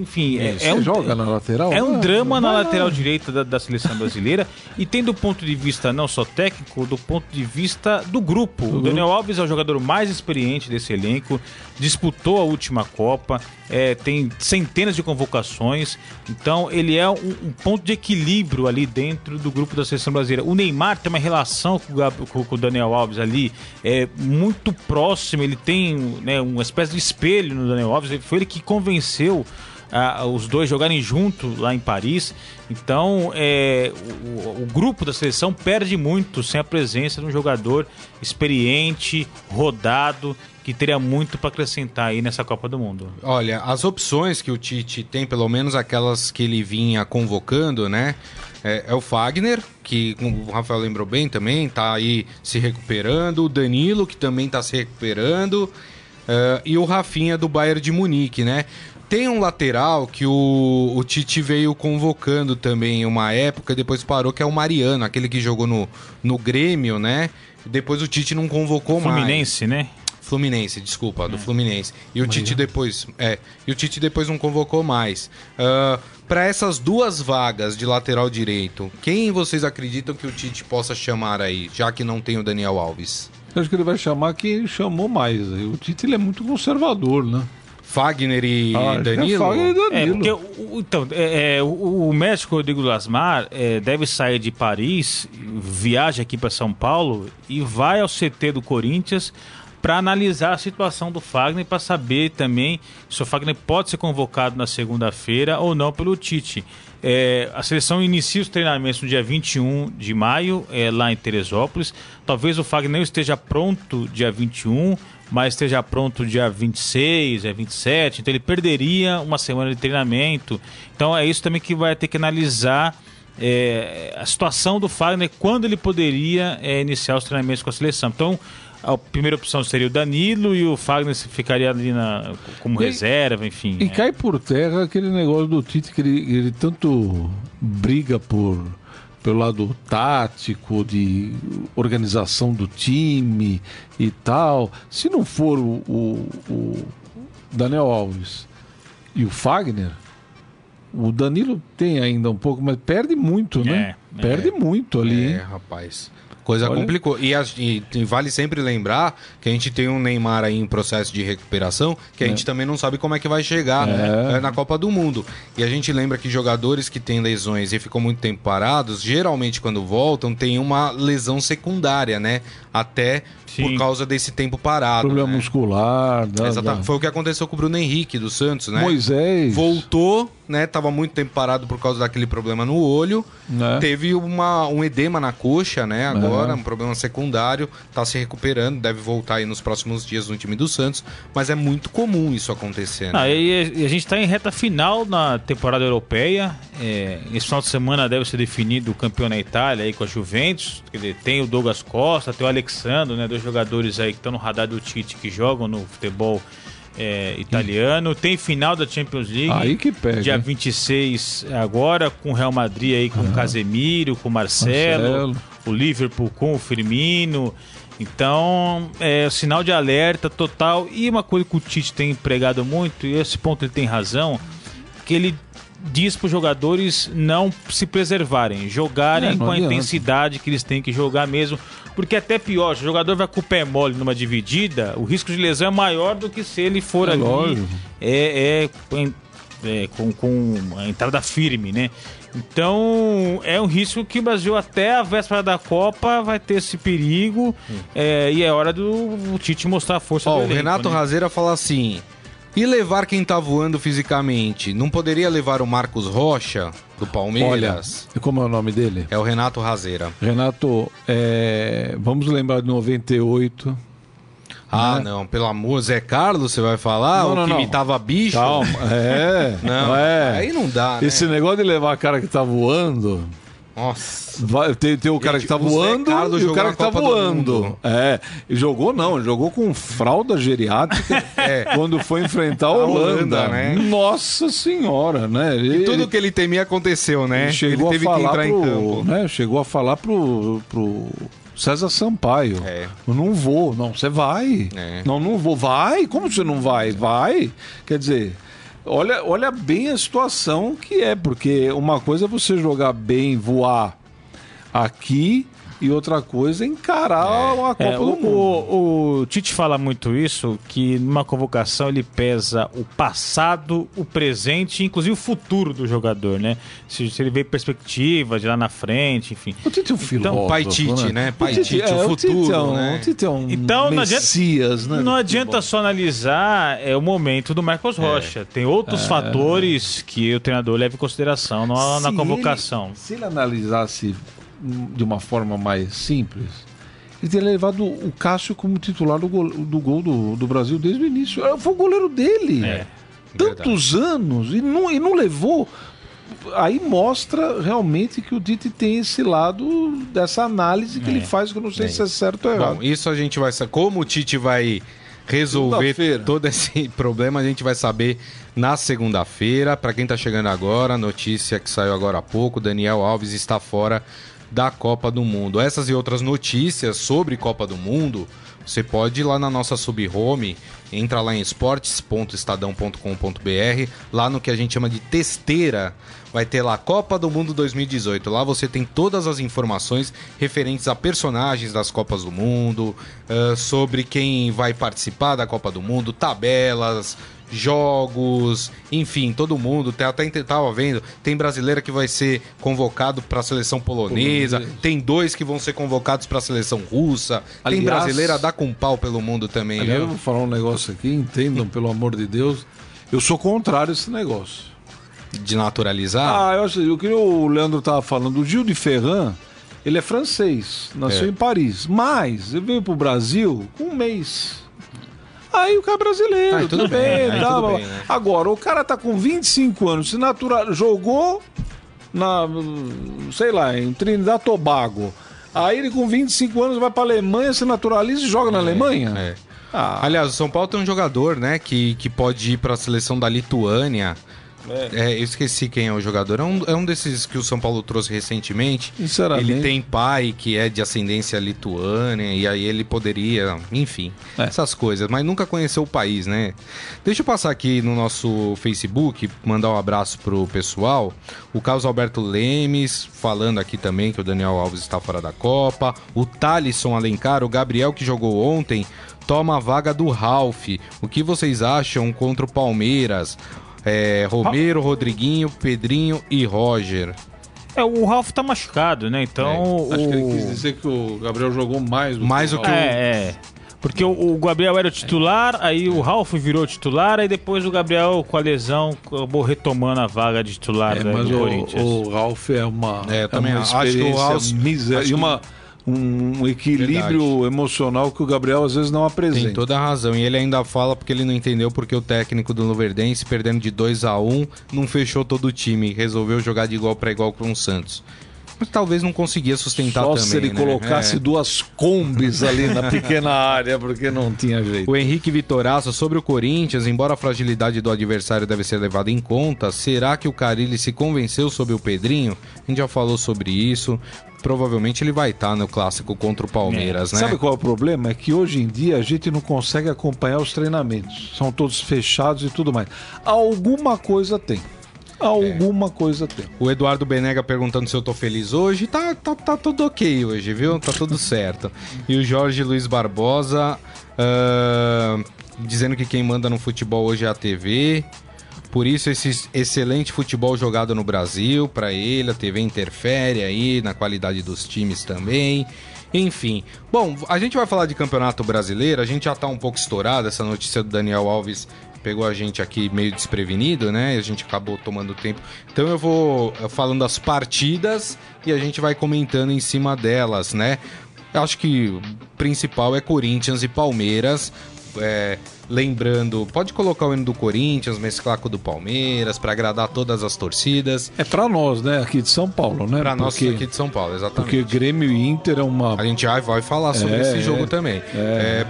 enfim, joga na lateral? É um drama na lateral direita da seleção brasileira, e tem do ponto de vista não só técnico, do ponto de vista do grupo. O Daniel Alves é o jogador mais experiente desse elenco, disputou a última Copa, tem centenas de convocações, então ele é um ponto de equilíbrio ali dentro do grupo da seleção brasileira. O Neymar tem uma relação com o Daniel Alves ali, muito próximo, ele tem, né, uma espécie de espelho no Daniel Alves, foi ele que convenceu os dois jogarem junto lá em Paris. Então o grupo da seleção perde muito sem a presença de um jogador experiente, rodado, que teria muito para acrescentar aí nessa Copa do Mundo. Olha, as opções que o Tite tem, pelo menos aquelas que ele vinha convocando, né? É o Fagner, que como o Rafael lembrou bem também, tá aí se recuperando. O Danilo, que também tá se recuperando. E o Rafinha, do Bayern de Munique, né? Tem um lateral que o Tite veio convocando também em uma época, depois parou, que é o Mariano, aquele que jogou no Grêmio, né? Depois o Tite não convocou mais. Fluminense, né? Fluminense, desculpa, do Fluminense. E o Tite depois, não convocou mais. Para essas 2 vagas de lateral direito, quem vocês acreditam que o Tite possa chamar aí, já que não tem o Daniel Alves? Eu acho que ele vai chamar quem chamou mais. O Tite, ele é muito conservador, né? Fagner e Danilo? Fagner e Danilo. O médico Rodrigo Lasmar deve sair de Paris, viaja aqui para São Paulo e vai ao CT do Corinthians para analisar a situação do Fagner, para saber também se o Fagner pode ser convocado na segunda-feira ou não pelo Tite. A seleção inicia os treinamentos no dia 21 de maio, lá em Teresópolis. Talvez o Fagner não esteja pronto dia 21, mas esteja pronto dia 26, 27. Então ele perderia uma semana de treinamento. Então é isso também que vai ter que analisar a situação do Fagner, quando ele poderia iniciar os treinamentos com a seleção. Então, a primeira opção seria o Danilo e o Fagner ficaria ali como reserva, enfim. E cai por terra aquele negócio do Tite, que ele tanto briga pelo lado tático, de organização do time e tal. Se não for o Daniel Alves e o Fagner, o Danilo tem ainda um pouco, mas perde muito, né? Perde muito ali, hein? Rapaz... Coisa complicou. E vale sempre lembrar que a gente tem um Neymar aí em processo de recuperação, que a gente também não sabe como é que vai chegar na Copa do Mundo. E a gente lembra que jogadores que têm lesões e ficam muito tempo parados, geralmente quando voltam, tem uma lesão secundária, né? Até sim, por causa desse tempo parado. Problema muscular. Exatamente. Foi o que aconteceu com o Bruno Henrique do Santos, né? Moisés. Voltou, né? Tava muito tempo parado por causa daquele problema no olho. Teve um edema na coxa, né? Agora, um problema secundário, tá se recuperando, deve voltar aí nos próximos dias no time do Santos, mas é muito comum isso acontecer, né? E a gente tá em reta final na temporada europeia, esse final de semana deve ser definido o campeão na Itália aí com a Juventus, tem o Douglas Costa, tem o Alexandro, né, dois jogadores aí que estão no radar do Tite, que jogam no futebol italiano. Tem final da Champions League aí que pega, dia 26 agora, com o Real Madrid aí, com o Casemiro, com o Marcelo, o Liverpool com o Firmino. Então é um sinal de alerta total. E uma coisa que o Tite tem empregado muito, e esse ponto ele tem razão, que ele diz para os jogadores não se preservarem, jogarem com a intensidade que eles têm que jogar mesmo. Porque até pior, se o jogador vai com o pé mole numa dividida, o risco de lesão é maior do que se ele for ali com a entrada firme, né? Então é um risco que o Brasil até a véspera da Copa vai ter esse perigo, e é hora do Tite mostrar a força do elenco. O Renato Razeira fala assim: e levar quem tá voando fisicamente? Não poderia levar o Marcos Rocha, do Palmeiras? Olha, como é o nome dele? É o Renato Razeira. Renato, vamos lembrar de 98... não, pelo amor, Zé Carlos, você vai falar? Não, que imitava bicho? Calma, aí não dá, né? Esse negócio de levar a cara que tá voando... Nossa. Tem o cara que tá voando e o cara que tá voando. Jogou com fralda geriátrica quando foi enfrentar a Holanda, né? Nossa senhora, né? E tudo que ele temia aconteceu, né? Ele teve que entrar em campo. Chegou a falar pro César Sampaio: eu não vou. Não, você vai. Não vou. Vai? Como você não vai? Vai? Quer dizer... Olha bem a situação que é, porque uma coisa é você jogar bem, voar aqui, e outra coisa é encarar uma Copa do Mundo. O Tite fala muito isso, que numa convocação ele pesa o passado, o presente, inclusive o futuro do jogador, né? Se ele vê perspectivas de lá na frente, enfim. O Tite é um filósofo, então, pai Tite, né? Pai Tite, o futuro, né? O Tite é um Messias, né? Não adianta só analisar o momento do Marcos Rocha. Tem outros fatores que o treinador leva em consideração na convocação. Se ele analisasse de uma forma mais simples, ele teria levado o Cássio como titular do gol do Brasil desde o início. Foi o goleiro dele. Tantos anos e não levou. Aí mostra realmente que o Tite tem esse lado dessa análise que ele faz, que eu não sei se é certo ou errado. Bom, isso a gente vai saber. Como o Tite vai resolver todo esse problema, a gente vai saber na segunda-feira. Para quem tá chegando agora, notícia que saiu agora há pouco: Daniel Alves está fora da Copa do Mundo. Essas e outras notícias sobre Copa do Mundo, você pode ir lá na nossa sub-home, entra lá em esportes.estadão.com.br, lá no que a gente chama de testeira, vai ter lá Copa do Mundo 2018. Lá você tem todas as informações referentes a personagens das Copas do Mundo, sobre quem vai participar da Copa do Mundo, tabelas, jogos, enfim, todo mundo. Até estava vendo, tem brasileiro que vai ser convocado para a seleção polonesa, tem dois que vão ser convocados para a seleção russa, tem brasileira dá com pau pelo mundo também. Aliás, eu vou falar um negócio aqui, entendam, pelo amor de Deus, eu sou contrário a esse negócio de naturalizar. Eu que o Leandro estava falando, o Gil de Ferran, ele é francês, nasceu em Paris, mas ele veio pro Brasil com um mês. Aí o cara é brasileiro, tudo bem, né? Agora, o cara tá com 25 anos, se natural, jogou, sei lá, em Trinidad e Tobago. Aí ele com 25 anos vai pra Alemanha, se naturaliza e joga na Alemanha. Aliás, o São Paulo tem um jogador, né, que pode ir pra seleção da Lituânia. Eu esqueci quem é o jogador. É um desses que o São Paulo trouxe recentemente. Ele tem pai que é de ascendência lituânia, e aí ele poderia, enfim, essas coisas. Mas nunca conheceu o país, né? Deixa eu passar aqui no nosso Facebook, mandar um abraço pro pessoal. O Carlos Alberto Lemes falando aqui também que o Daniel Alves está fora da Copa. O Thalisson Alencar, o Gabriel que jogou ontem, toma a vaga do Ralf. O que vocês acham contra o Palmeiras? Romero, Rodriguinho, Pedrinho e Roger. O Ralf tá machucado, né? Então. Acho que ele quis dizer que o Gabriel jogou mais do que o. Porque o Gabriel era o titular, aí o Ralf virou titular, aí depois o Gabriel, com a lesão, acabou retomando a vaga de titular do Corinthians. O Ralf é uma. Também uma experiência, acho que o Ralf, miséria, e uma. Um equilíbrio emocional que o Gabriel às vezes não apresenta. Tem toda a razão. E ele ainda fala porque ele não entendeu porque o técnico do Luverdense, perdendo de 2-1, não fechou todo o time. Resolveu jogar de igual para igual com o Santos. Mas talvez não conseguia sustentar. Só também, se ele colocasse duas combis ali na pequena área, porque não tinha jeito. O Henrique Vitoraço, sobre o Corinthians, embora a fragilidade do adversário deve ser levada em conta, será que o Carille se convenceu sobre o Pedrinho? A gente já falou sobre isso. Provavelmente ele vai estar no clássico contra o Palmeiras, né? Sabe qual é o problema? É que hoje em dia a gente não consegue acompanhar os treinamentos. São todos fechados e tudo mais. Alguma coisa tem. O Eduardo Benega perguntando se eu tô feliz hoje. Tá tudo ok hoje, viu? Tá tudo certo. E o Jorge Luiz Barbosa dizendo que quem manda no futebol hoje é a TV. Por isso, esse excelente futebol jogado no Brasil, para ele, a TV interfere aí na qualidade dos times também. Enfim. Bom, a gente vai falar de Campeonato Brasileiro, a gente já tá um pouco estourado, essa notícia do Daniel Alves pegou a gente aqui meio desprevenido, né? A gente acabou tomando tempo. Então eu vou falando as partidas e a gente vai comentando em cima delas, né? Eu acho que o principal é Corinthians e Palmeiras. Lembrando, pode colocar o hino do Corinthians, mesclar com o do Palmeiras, para agradar todas as torcidas. Pra nós, né? Aqui de São Paulo, né? Pra nós aqui de São Paulo, exatamente. Porque Grêmio e Inter é uma... A gente vai falar sobre esse jogo também.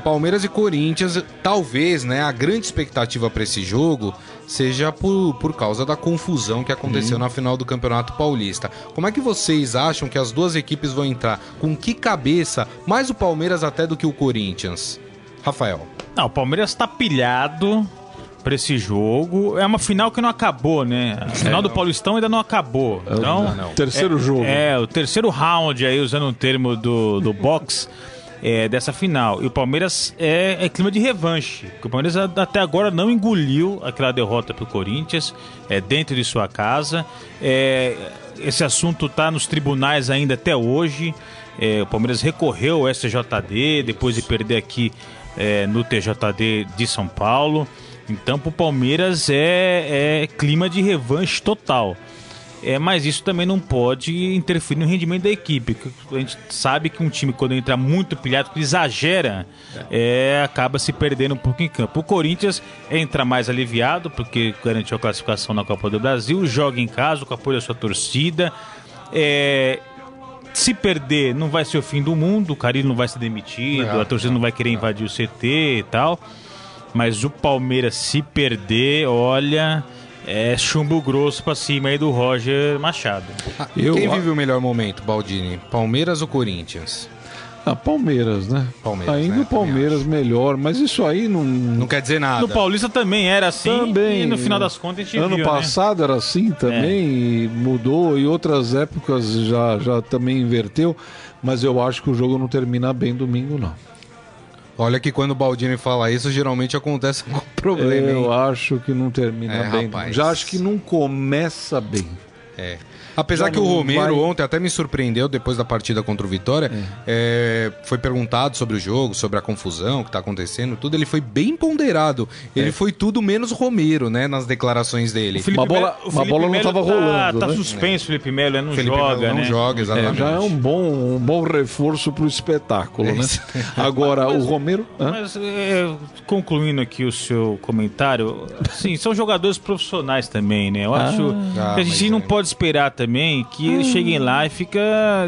Palmeiras e Corinthians, talvez, né? A grande expectativa para esse jogo seja por causa da confusão que aconteceu na final do Campeonato Paulista. Como é que vocês acham que as duas equipes vão entrar? Com que cabeça? Mais o Palmeiras até do que o Corinthians. Rafael. Não, o Palmeiras tá pilhado pra esse jogo. É uma final que não acabou, né? A final do Paulistão ainda não acabou. Então, não. Terceiro jogo. O terceiro round aí, usando um termo do boxe, dessa final. E o Palmeiras é clima de revanche. Porque o Palmeiras até agora não engoliu aquela derrota pro Corinthians, dentro de sua casa. Esse assunto tá nos tribunais ainda até hoje. O Palmeiras recorreu ao STJD, depois de perder aqui no TJD de São Paulo. Então pro Palmeiras é clima de revanche total, mas isso também não pode interferir no rendimento da equipe. A gente sabe que um time, quando entra muito pilhado, que exagera, acaba se perdendo um pouco em campo. O Corinthians entra mais aliviado porque garantiu a classificação na Copa do Brasil, joga em casa com apoio da sua torcida. Se perder, não vai ser o fim do mundo, o Carille não vai ser demitido, a torcida não vai querer invadir o CT e tal. Mas o Palmeiras, se perder, olha, é chumbo grosso pra cima aí do Roger Machado. Quem vive o melhor momento, Baldini? Palmeiras ou Corinthians? Palmeiras, né? Palmeiras, ainda o Palmeiras melhor, mas isso aí não quer dizer nada. No Paulista também era assim, também, e no final das contas a gente viu, passado, né? Era assim também, e mudou, e outras épocas já também inverteu, mas eu acho que o jogo não termina bem domingo, não. Olha que quando o Baldini fala isso, geralmente acontece algum problema. Eu acho que não termina bem. Rapaz. Já acho que não começa bem. Apesar que o Romero ontem até me surpreendeu depois da partida contra o Vitória. Foi perguntado sobre o jogo, sobre a confusão que está acontecendo, tudo. Ele foi bem ponderado. Ele foi tudo menos Romero, né? Nas declarações dele. Uma bola não estava rolando. Tá suspenso o Felipe Melo, não joga, exatamente. Já é um bom reforço para o espetáculo, né? Agora, o Romero. Concluindo aqui o seu comentário, sim, são jogadores profissionais também, né? Eu acho que a gente não pode esperar também que eles cheguem lá e fica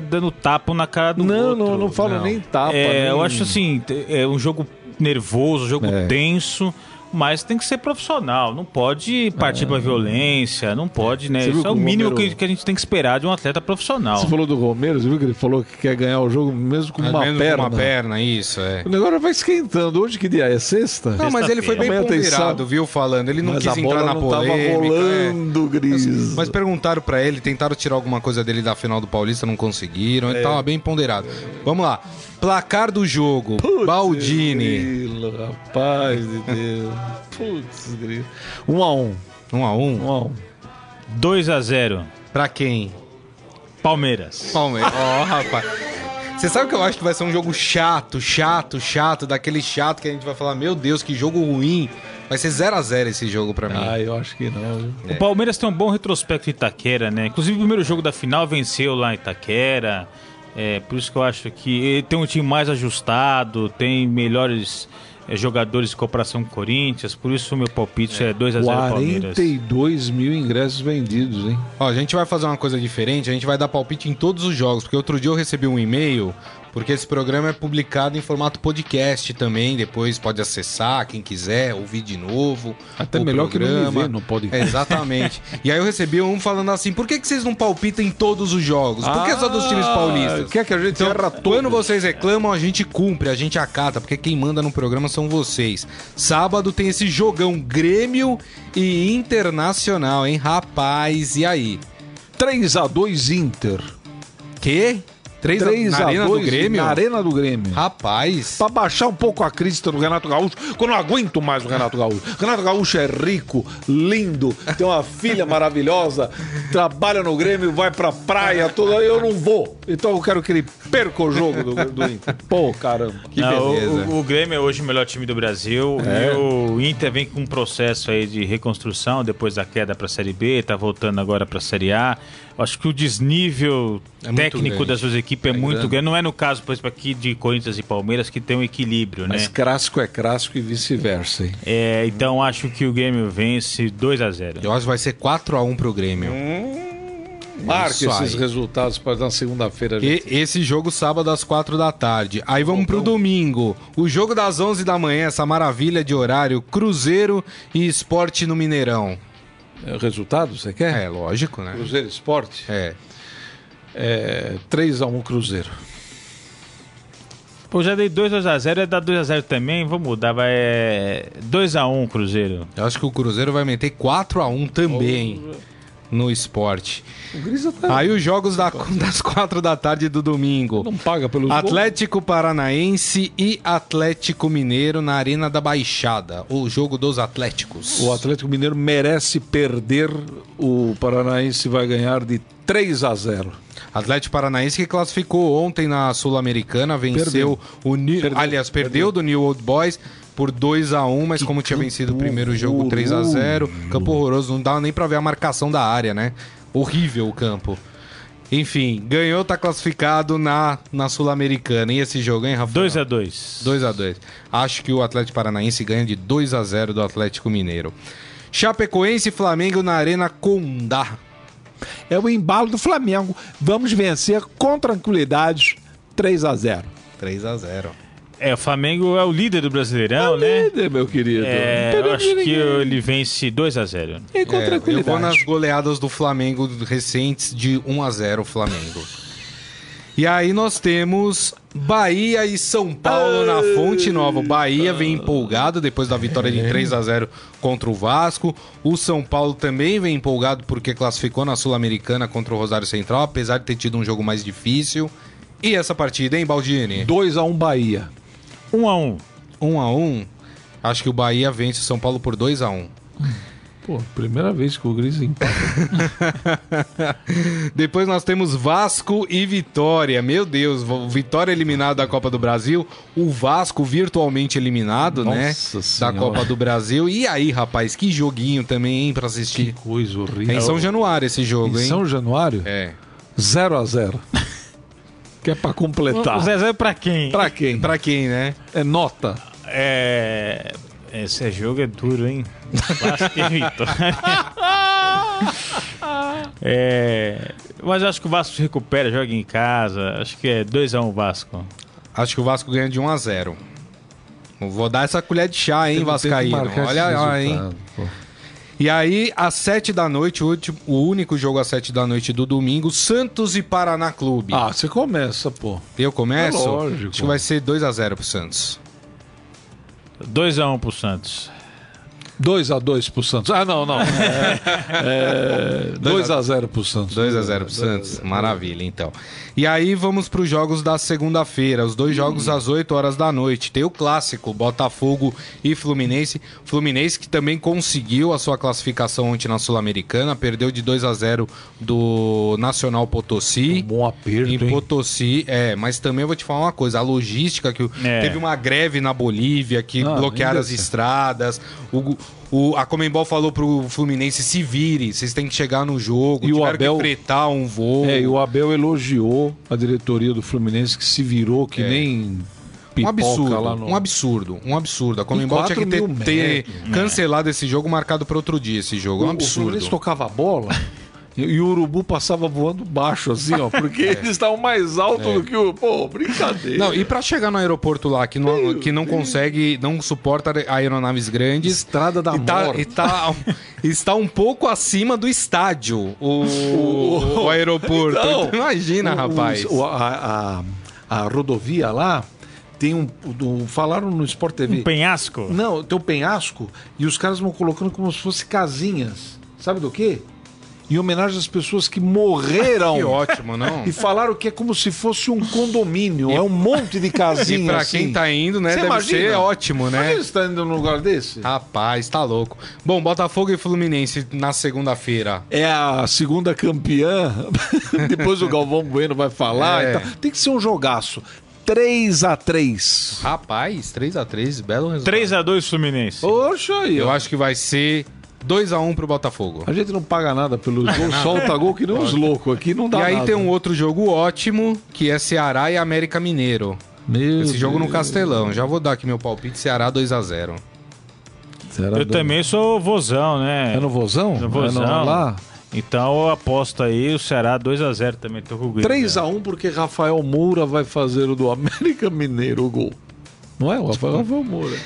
dando tapa na cara do outro. Não falo nem tapa. Eu acho assim, é um jogo nervoso, um jogo tenso. Mas tem que ser profissional, não pode partir para violência, não pode, né? Isso é o mínimo que a gente tem que esperar de um atleta profissional. Você falou do Romero, você viu que ele falou que quer ganhar o jogo mesmo com uma perna. Com uma perna, isso, é. O negócio vai esquentando. Hoje que dia é? Sexta? Não, mas ele foi bem ponderado, viu, falando. Ele não quis entrar na polêmica. Tava rolando, Gris. Mas perguntaram para ele, tentaram tirar alguma coisa dele da final do Paulista, não conseguiram. Ele tava bem ponderado. Vamos lá. Placar do jogo, putz, Baldini. Rapaz de Deus. Putz, grilo. 1-1. 1-1? 2-0. Pra quem? Palmeiras. Ó, rapaz. Você sabe que eu acho que vai ser um jogo chato, daquele chato que a gente vai falar, meu Deus, que jogo ruim. Vai ser 0-0 esse jogo pra mim. Ah, eu acho que não. O Palmeiras tem um bom retrospecto em Itaquera, né? Inclusive o primeiro jogo da final venceu lá em Itaquera. É, por isso que eu acho que tem um time mais ajustado, tem melhores jogadores em comparação com o Corinthians, por isso o meu palpite é 2-0 Palmeiras. 42 mil ingressos vendidos, hein? Ó, a gente vai fazer uma coisa diferente, a gente vai dar palpite em todos os jogos, porque outro dia eu recebi um e-mail, porque esse programa é publicado em formato podcast também, depois pode acessar, quem quiser, ouvir de novo. Até melhor programa. Que não ver no podcast. É, exatamente. E aí eu recebi um falando assim, por que vocês não palpitam em todos os jogos? Por que só dos times paulistas? Quer que a gente erra tudo? Quando vocês reclamam, a gente cumpre, a gente acata, porque quem manda no programa são vocês. Sábado tem esse jogão Grêmio e Internacional, hein? Rapaz, e aí? 3-2 Inter. Quê? 3-2 na Arena do Grêmio. Rapaz. Pra baixar um pouco a crítica do Renato Gaúcho, que eu não aguento mais o Renato Gaúcho. Renato Gaúcho é rico, lindo, tem uma filha maravilhosa, trabalha no Grêmio, vai pra praia, toda. Eu não vou. Então eu quero que ele perca o jogo do Inter. Pô, caramba. Que beleza. O Grêmio é hoje o melhor time do Brasil. E o Inter vem com um processo aí de reconstrução depois da queda pra Série B, tá voltando agora pra Série A. Acho que o desnível técnico das suas equipes é muito grande. Não é no caso, por exemplo, aqui de Corinthians e Palmeiras, que tem um equilíbrio, né? Mas clássico é clássico e vice-versa, hein? É, então acho que o Grêmio vence 2-0. Eu acho que vai ser 4-1 pro Grêmio. Marque esses resultados para na segunda-feira. Esse jogo sábado às 4 da tarde. Aí vamos pro domingo. O jogo das 11 da manhã, essa maravilha de horário, Cruzeiro e Sport no Mineirão. Resultado, você quer? É, lógico, né? Cruzeiro Esporte? É 3-1 Cruzeiro. Pô, já dei 2-0, é dar 2-0 também, vou mudar, vai 2-1 Cruzeiro. Eu acho que o Cruzeiro vai meter 4-1 também no Esporte. O Grisa tá aí os jogos das 4 da tarde do domingo. Não paga pelos Atlético gols. Paranaense e Atlético Mineiro na Arena da Baixada. O jogo dos Atléticos. O Atlético Mineiro merece perder. O Paranaense vai ganhar de 3-0. Atlético Paranaense que classificou ontem na Sul-Americana, venceu o perdeu do New Old Boys por 2-1, mas como tinha vencido o primeiro jogo 3-0, campo horroroso, não dava nem pra ver a marcação da área, né? Horrível o campo. Enfim, ganhou, tá classificado na Sul-Americana. E esse jogo, hein, Rafael? 2-2. Acho que o Atlético Paranaense ganha de 2-0 do Atlético Mineiro. Chapecoense e Flamengo na Arena Condá. É o embalo do Flamengo. Vamos vencer com tranquilidade 3-0. 3-0. O Flamengo é o líder do Brasileirão, né? É o líder, meu querido. Eu acho que ele vence 2-0. É, com tranquilidade. Eu vou nas goleadas do Flamengo recentes de 1-0 o Flamengo. E aí nós temos Bahia e São Paulo na Fonte Nova. O Bahia vem empolgado depois da vitória de 3-0 contra o Vasco. O São Paulo também vem empolgado porque classificou na Sul-Americana contra o Rosário Central, apesar de ter tido um jogo mais difícil. E essa partida, hein, Baldini? 2-1 Bahia. 1-1. 1-1? Acho que o Bahia vence o São Paulo por 2-1. Pô, primeira vez que o Gris empata. Depois nós temos Vasco e Vitória. Meu Deus, Vitória eliminado da Copa do Brasil. O Vasco virtualmente eliminado, da Copa do Brasil. E aí, rapaz, que joguinho também, hein, pra assistir. Que coisa horrível. É em São Januário esse jogo, hein? Em São Januário? 0-0. Que é pra completar. O 0-0 pra quem? Pra quem, né? É nota. Esse jogo é duro, hein? Vasco e Vitória. Mas acho que o Vasco se recupera, joga em casa. Acho que é 2-1 o Vasco. Acho que o Vasco ganha de 1-0. Vou dar essa colher de chá, hein, Vascaíno. Olha lá, hein. Pô. E aí, às 7 da noite, o único jogo às 7 da noite do domingo, Santos e Paraná Clube. Ah, você começa, pô. Eu começo? É lógico. Acho que vai ser 2-0 pro Santos. 2-1 pro Santos. 2-2 pro Santos. Ah, não. 2-0 pro Santos. 2-0 pro Santos. Maravilha, então. E aí vamos pros jogos da segunda-feira. Os dois jogos às 8 horas da noite. Tem o clássico, Botafogo e Fluminense. Fluminense que também conseguiu a sua classificação ontem na Sul-Americana. Perdeu de 2-0 do Nacional Potosí. Um bom aperto, em Potosí, mas também eu vou te falar uma coisa. A logística que... Teve uma greve na Bolívia que bloquearam as estradas. A Conmebol falou pro Fluminense: se vire, vocês têm que chegar no jogo, tiveram que fretar um voo. E o Abel elogiou a diretoria do Fluminense, que se virou que nem pipoca. Um absurdo. A Conmebol tinha que ter cancelado esse jogo, marcado para outro dia esse jogo. É um absurdo. O Fluminense tocava a bola... E o urubu passava voando baixo, assim, ó. Porque eles estavam mais altos do que o... Pô, brincadeira. Não, e pra chegar no aeroporto lá, que não consegue... Não suporta aeronaves grandes... Estrada da morte. Está um pouco acima do estádio, o aeroporto. Então, imagina, rapaz. A rodovia lá... Tem falaram no Sport TV... Um penhasco? Não, tem um penhasco. E os caras vão colocando como se fossem casinhas. Sabe do quê? Em homenagem às pessoas que morreram. Que ótimo, não? E falaram que é como se fosse um condomínio. É um monte de casinhas. E pra quem tá indo, né? Você deve ser ótimo, né? Mas você tá indo num lugar desse? Rapaz, tá louco. Bom, Botafogo e Fluminense na segunda-feira. É a segunda campeã. Depois o Galvão Bueno vai falar. E tal. Tem que ser um jogaço. 3-3. Rapaz, 3-3, belo resultado. 3-2 Fluminense. Poxa aí. Eu acho que vai ser... 2-1 pro Botafogo. A gente não paga nada pelos gols, solta gol que nem uns loucos aqui, não dá nada. E aí tem um outro jogo ótimo, que é Ceará e América Mineiro. Esse jogo no Castelão. Já vou dar aqui meu palpite, Ceará 2-0. Eu também sou vozão, né? É no vozão? No vozão. É lá. Então eu aposto aí o Ceará 2-0 também. Tô com o grito. 3-1 porque Rafael Moura vai fazer o do América Mineiro o gol. Não é? O Rafael Moura.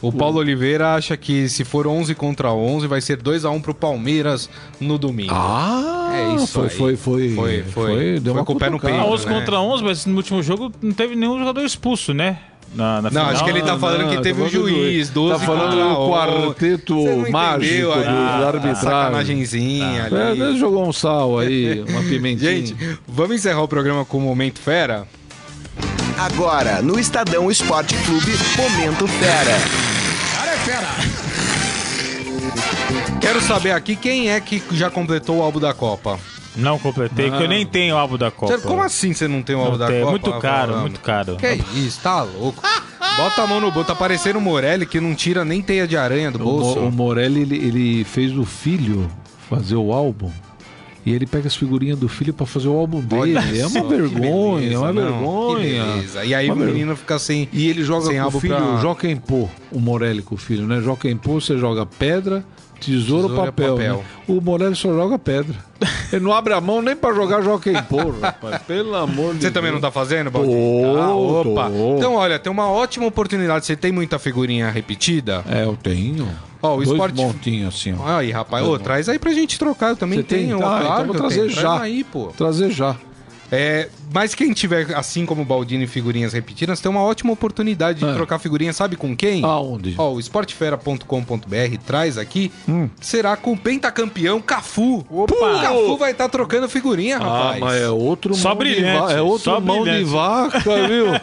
O Paulo Oliveira acha que se for 11 contra 11 vai ser 2-1 pro Palmeiras no domingo. Ah! É isso. Foi com o pé no peito. 11 contra 11, mas no último jogo não teve nenhum jogador expulso, né? Na final, acho que ele tá falando que teve o juiz. 12 tá falando o quarteto mágico do arbitragem. Sacanagemzinha ali. Jogou um sal aí, uma pimentinha. Gente, vamos encerrar o programa com o Momento Fera? Agora, no Estadão Esporte Clube, Momento Fera. Cara é fera! Quero saber aqui quem é que já completou o álbum da Copa. Não completei, porque eu nem tenho o álbum da Copa. Como assim você não tem o álbum da Copa? É muito caro, muito caro. Que isso, tá louco. Bota a mão no bolso, tá parecendo o Morelli que não tira nem teia de aranha do bolso. O Morelli, ele fez o filho fazer o álbum. E ele pega as figurinhas do filho pra fazer o álbum dele. É uma vergonha. E aí o menino fica sem. E ele joga com o filho, joga em pô, o Morelli com o filho, né? Joga em pô, você joga pedra, tesouro papel. Né? O Morelli só joga pedra. Ele não abre a mão nem pra joga em pô, rapaz. Pelo amor de Deus. Você também não tá fazendo, Baldinho? Opa. Tô. Então, olha, tem uma ótima oportunidade. Você tem muita figurinha repetida? Eu tenho. O esporte... montinho assim, ó. Aí, rapaz, traz aí pra gente trocar, eu também tenho. Claro, então vou trazer já. Traz aí, pô. Trazer já. Mas quem tiver, assim como o Baldini, figurinhas repetidas, tem uma ótima oportunidade de trocar figurinha, sabe com quem? Aonde? O esportefera.com.br traz aqui, será com o pentacampeão Cafu. Opa! O Cafu vai estar trocando figurinha, rapaz. Mas é outro só mão brilhante. De vaca, é outro só mão brilhante. De vaca, viu?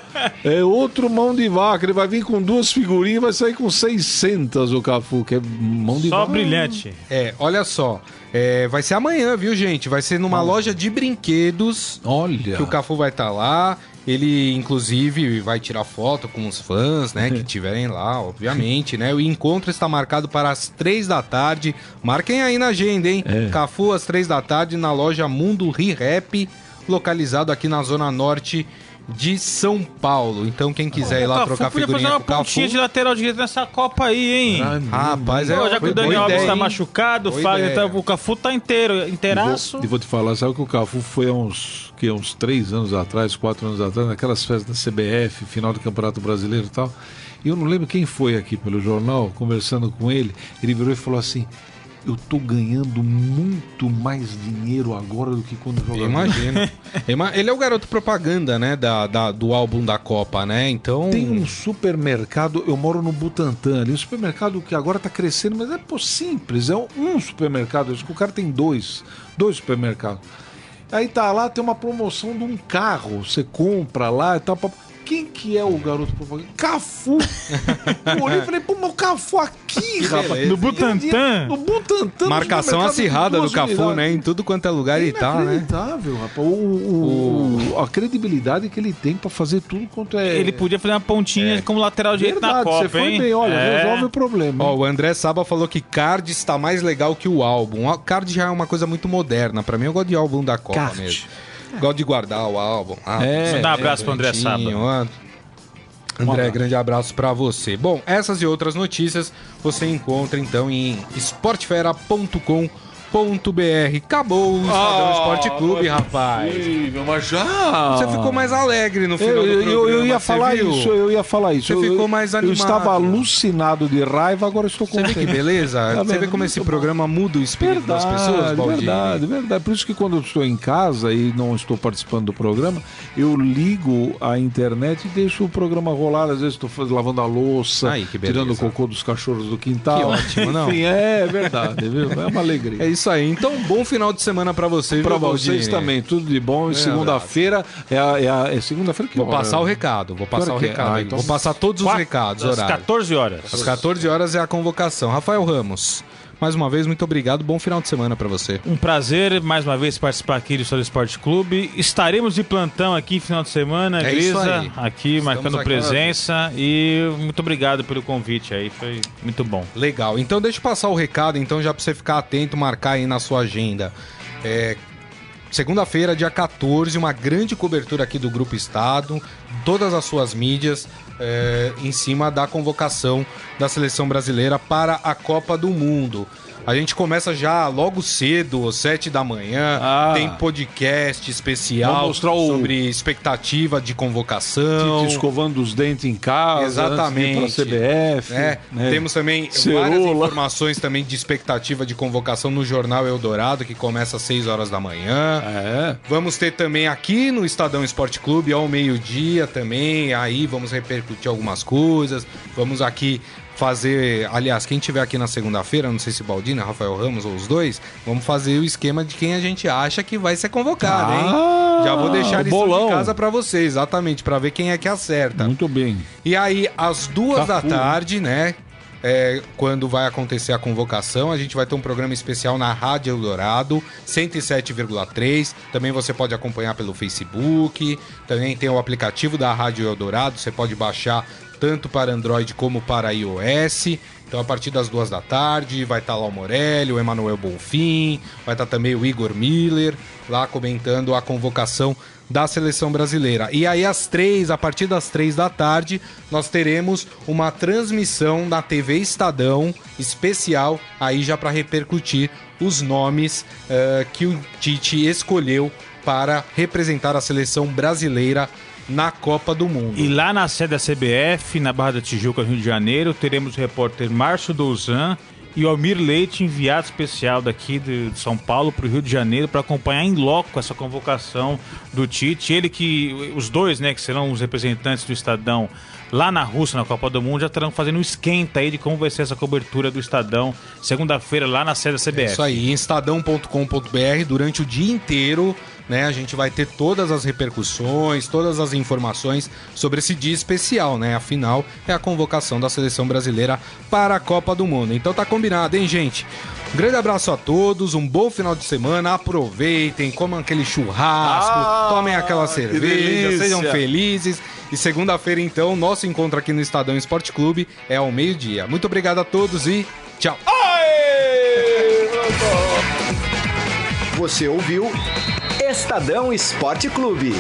É outro mão de vaca, ele vai vir com 2 figurinhas e vai sair com 600 o Cafu, que é mão de só vaca. Só brilhante. Olha só. Vai ser amanhã, viu, gente? Vai ser numa loja de brinquedos. Olha. Que o Cafu vai estar lá. Ele, inclusive, vai tirar foto com os fãs, né? Que estiverem lá, obviamente, né? O encontro está marcado para as 3 da tarde. Marquem aí na agenda, hein? Cafu, às 3 da tarde, na loja Mundo Re-Rap, localizado aqui na Zona Norte de São Paulo. Então quem quiser ir lá trocar figurinha com o Cafu... Podia fazer uma pontinha de lateral direito nessa Copa aí, hein? Rapaz, já que o Daniel Alves tá machucado, o Fagner tá... O Cafu tá inteiraço. E vou te falar, sabe que o Cafu foi há uns 4 anos atrás, naquelas festas da CBF, final do Campeonato Brasileiro e tal. E eu não lembro quem foi aqui pelo jornal, conversando com ele, ele virou e falou assim... Eu tô ganhando muito mais dinheiro agora do que quando jogava. Imagina. Ele é o garoto propaganda, né? Do álbum da Copa, né? Então. Tem um supermercado, eu moro no Butantã ali. Um supermercado que agora tá crescendo, mas é simples. É um supermercado. Acho que o cara tem dois supermercados. Aí tá lá, tem uma promoção de um carro. Você compra lá e tal. Quem que é o garoto propaganda? Cafu! Eu olhei e falei, pô, mas o Cafu aqui, rapaz. No Butantã. No Butantã. Marcação acirrada do Cafu, unidades, né? Em tudo quanto é lugar e tal, né? Inacreditável, rapaz. A credibilidade que ele tem pra fazer tudo quanto é... Ele podia fazer uma pontinha como lateral direito na Copa, você foi bem, olha, resolve o problema. Ó, o André Saba falou que card está mais legal que o álbum. O card já é uma coisa muito moderna. Pra mim, eu gosto de álbum da Copa card. Mesmo. Gosto de guardar o álbum. Dá um abraço para o André Saba. André, grande abraço para você. Bom, essas e outras notícias você encontra então em esportefera.com.br. Acabou o Estadão Esporte Clube, rapaz. Mas já... Você ficou mais alegre no final do programa. Eu ia falar isso. Você ficou mais animado. Eu estava alucinado de raiva, agora estou contente. Você vê que beleza? Você vê como esse programa muda o espírito das pessoas, Baldini? Verdade. Por isso que quando eu estou em casa e não estou participando do programa, eu ligo a internet e deixo o programa rolar. Às vezes estou lavando a louça, tirando o cocô dos cachorros do quintal. Que ótimo, não? Enfim, é verdade, viu? É uma alegria. É isso. Isso aí, então bom final de semana pra vocês. Pra vocês também, tudo de bom. Segunda-feira é segunda-feira que vou passar o recado, vou passar o recado. Então... Vou passar todos os recados, horário. Às 14 horas. Às 14 horas é a convocação. Rafael Ramos, mais uma vez, muito obrigado. Bom final de semana pra você. Um prazer, mais uma vez, participar aqui do Estadão Esporte Clube. Estaremos de plantão aqui final de semana. Grisa, aqui, marcando presença. E muito obrigado pelo convite aí. Foi muito bom. Legal. Então, deixa eu passar o recado, então, já pra você ficar atento, marcar aí na sua agenda. Segunda-feira, dia 14, uma grande cobertura aqui do Grupo Estado, todas as suas mídias em cima da convocação da seleção brasileira para a Copa do Mundo. A gente começa já logo cedo, às 7 da manhã, tem podcast especial sobre expectativa de convocação. Tite escovando os dentes em casa. Exatamente. Antes de ir pra CBF. Temos também várias informações também de expectativa de convocação no Jornal Eldorado, que começa às 6 horas da manhã. Vamos ter também aqui no Estadão Esporte Clube, ao meio-dia também, aí vamos repercutir algumas coisas, vamos aqui... Aliás, quem tiver aqui na segunda-feira, não sei se Baldini, Rafael Ramos ou os dois, vamos fazer o esquema de quem a gente acha que vai ser convocado, hein? Já vou deixar isso de casa pra vocês, exatamente, pra ver quem é que acerta. Muito bem. E aí, às 2 da tarde, né? Quando vai acontecer a convocação, a gente vai ter um programa especial na Rádio Eldorado 107,3. Também você pode acompanhar pelo Facebook. Também tem o aplicativo da Rádio Eldorado, você pode baixar tanto para Android como para iOS. Então, a partir das 2 da tarde, vai estar lá o Morelli, o Emanuel Bonfim, vai estar também o Igor Miller lá comentando a convocação da seleção brasileira. E aí, a partir das 3 da tarde, nós teremos uma transmissão na TV Estadão especial, aí já para repercutir os nomes que o Tite escolheu para representar a seleção brasileira na Copa do Mundo. E lá na sede da CBF, na Barra da Tijuca, Rio de Janeiro, teremos o repórter Márcio Douzan e o Almir Leite, enviado especial daqui de São Paulo para o Rio de Janeiro, para acompanhar em loco essa convocação do Tite. Os dois, né, que serão os representantes do Estadão lá na Rússia, na Copa do Mundo, já estarão fazendo um esquenta aí de como vai ser essa cobertura do Estadão segunda-feira lá na sede da CBF. Isso aí, em estadão.com.br, durante o dia inteiro, né, a gente vai ter todas as repercussões, todas as informações sobre esse dia especial, né? Afinal, é a convocação da seleção brasileira para a Copa do Mundo. Então tá combinado, hein, gente? Um grande abraço a todos, um bom final de semana, aproveitem, comam aquele churrasco, tomem aquela cerveja, sejam felizes. E segunda-feira, então, nosso encontro aqui no Estadão Esporte Clube é ao meio-dia. Muito obrigado a todos e tchau! Você ouviu Estadão Esporte Clube.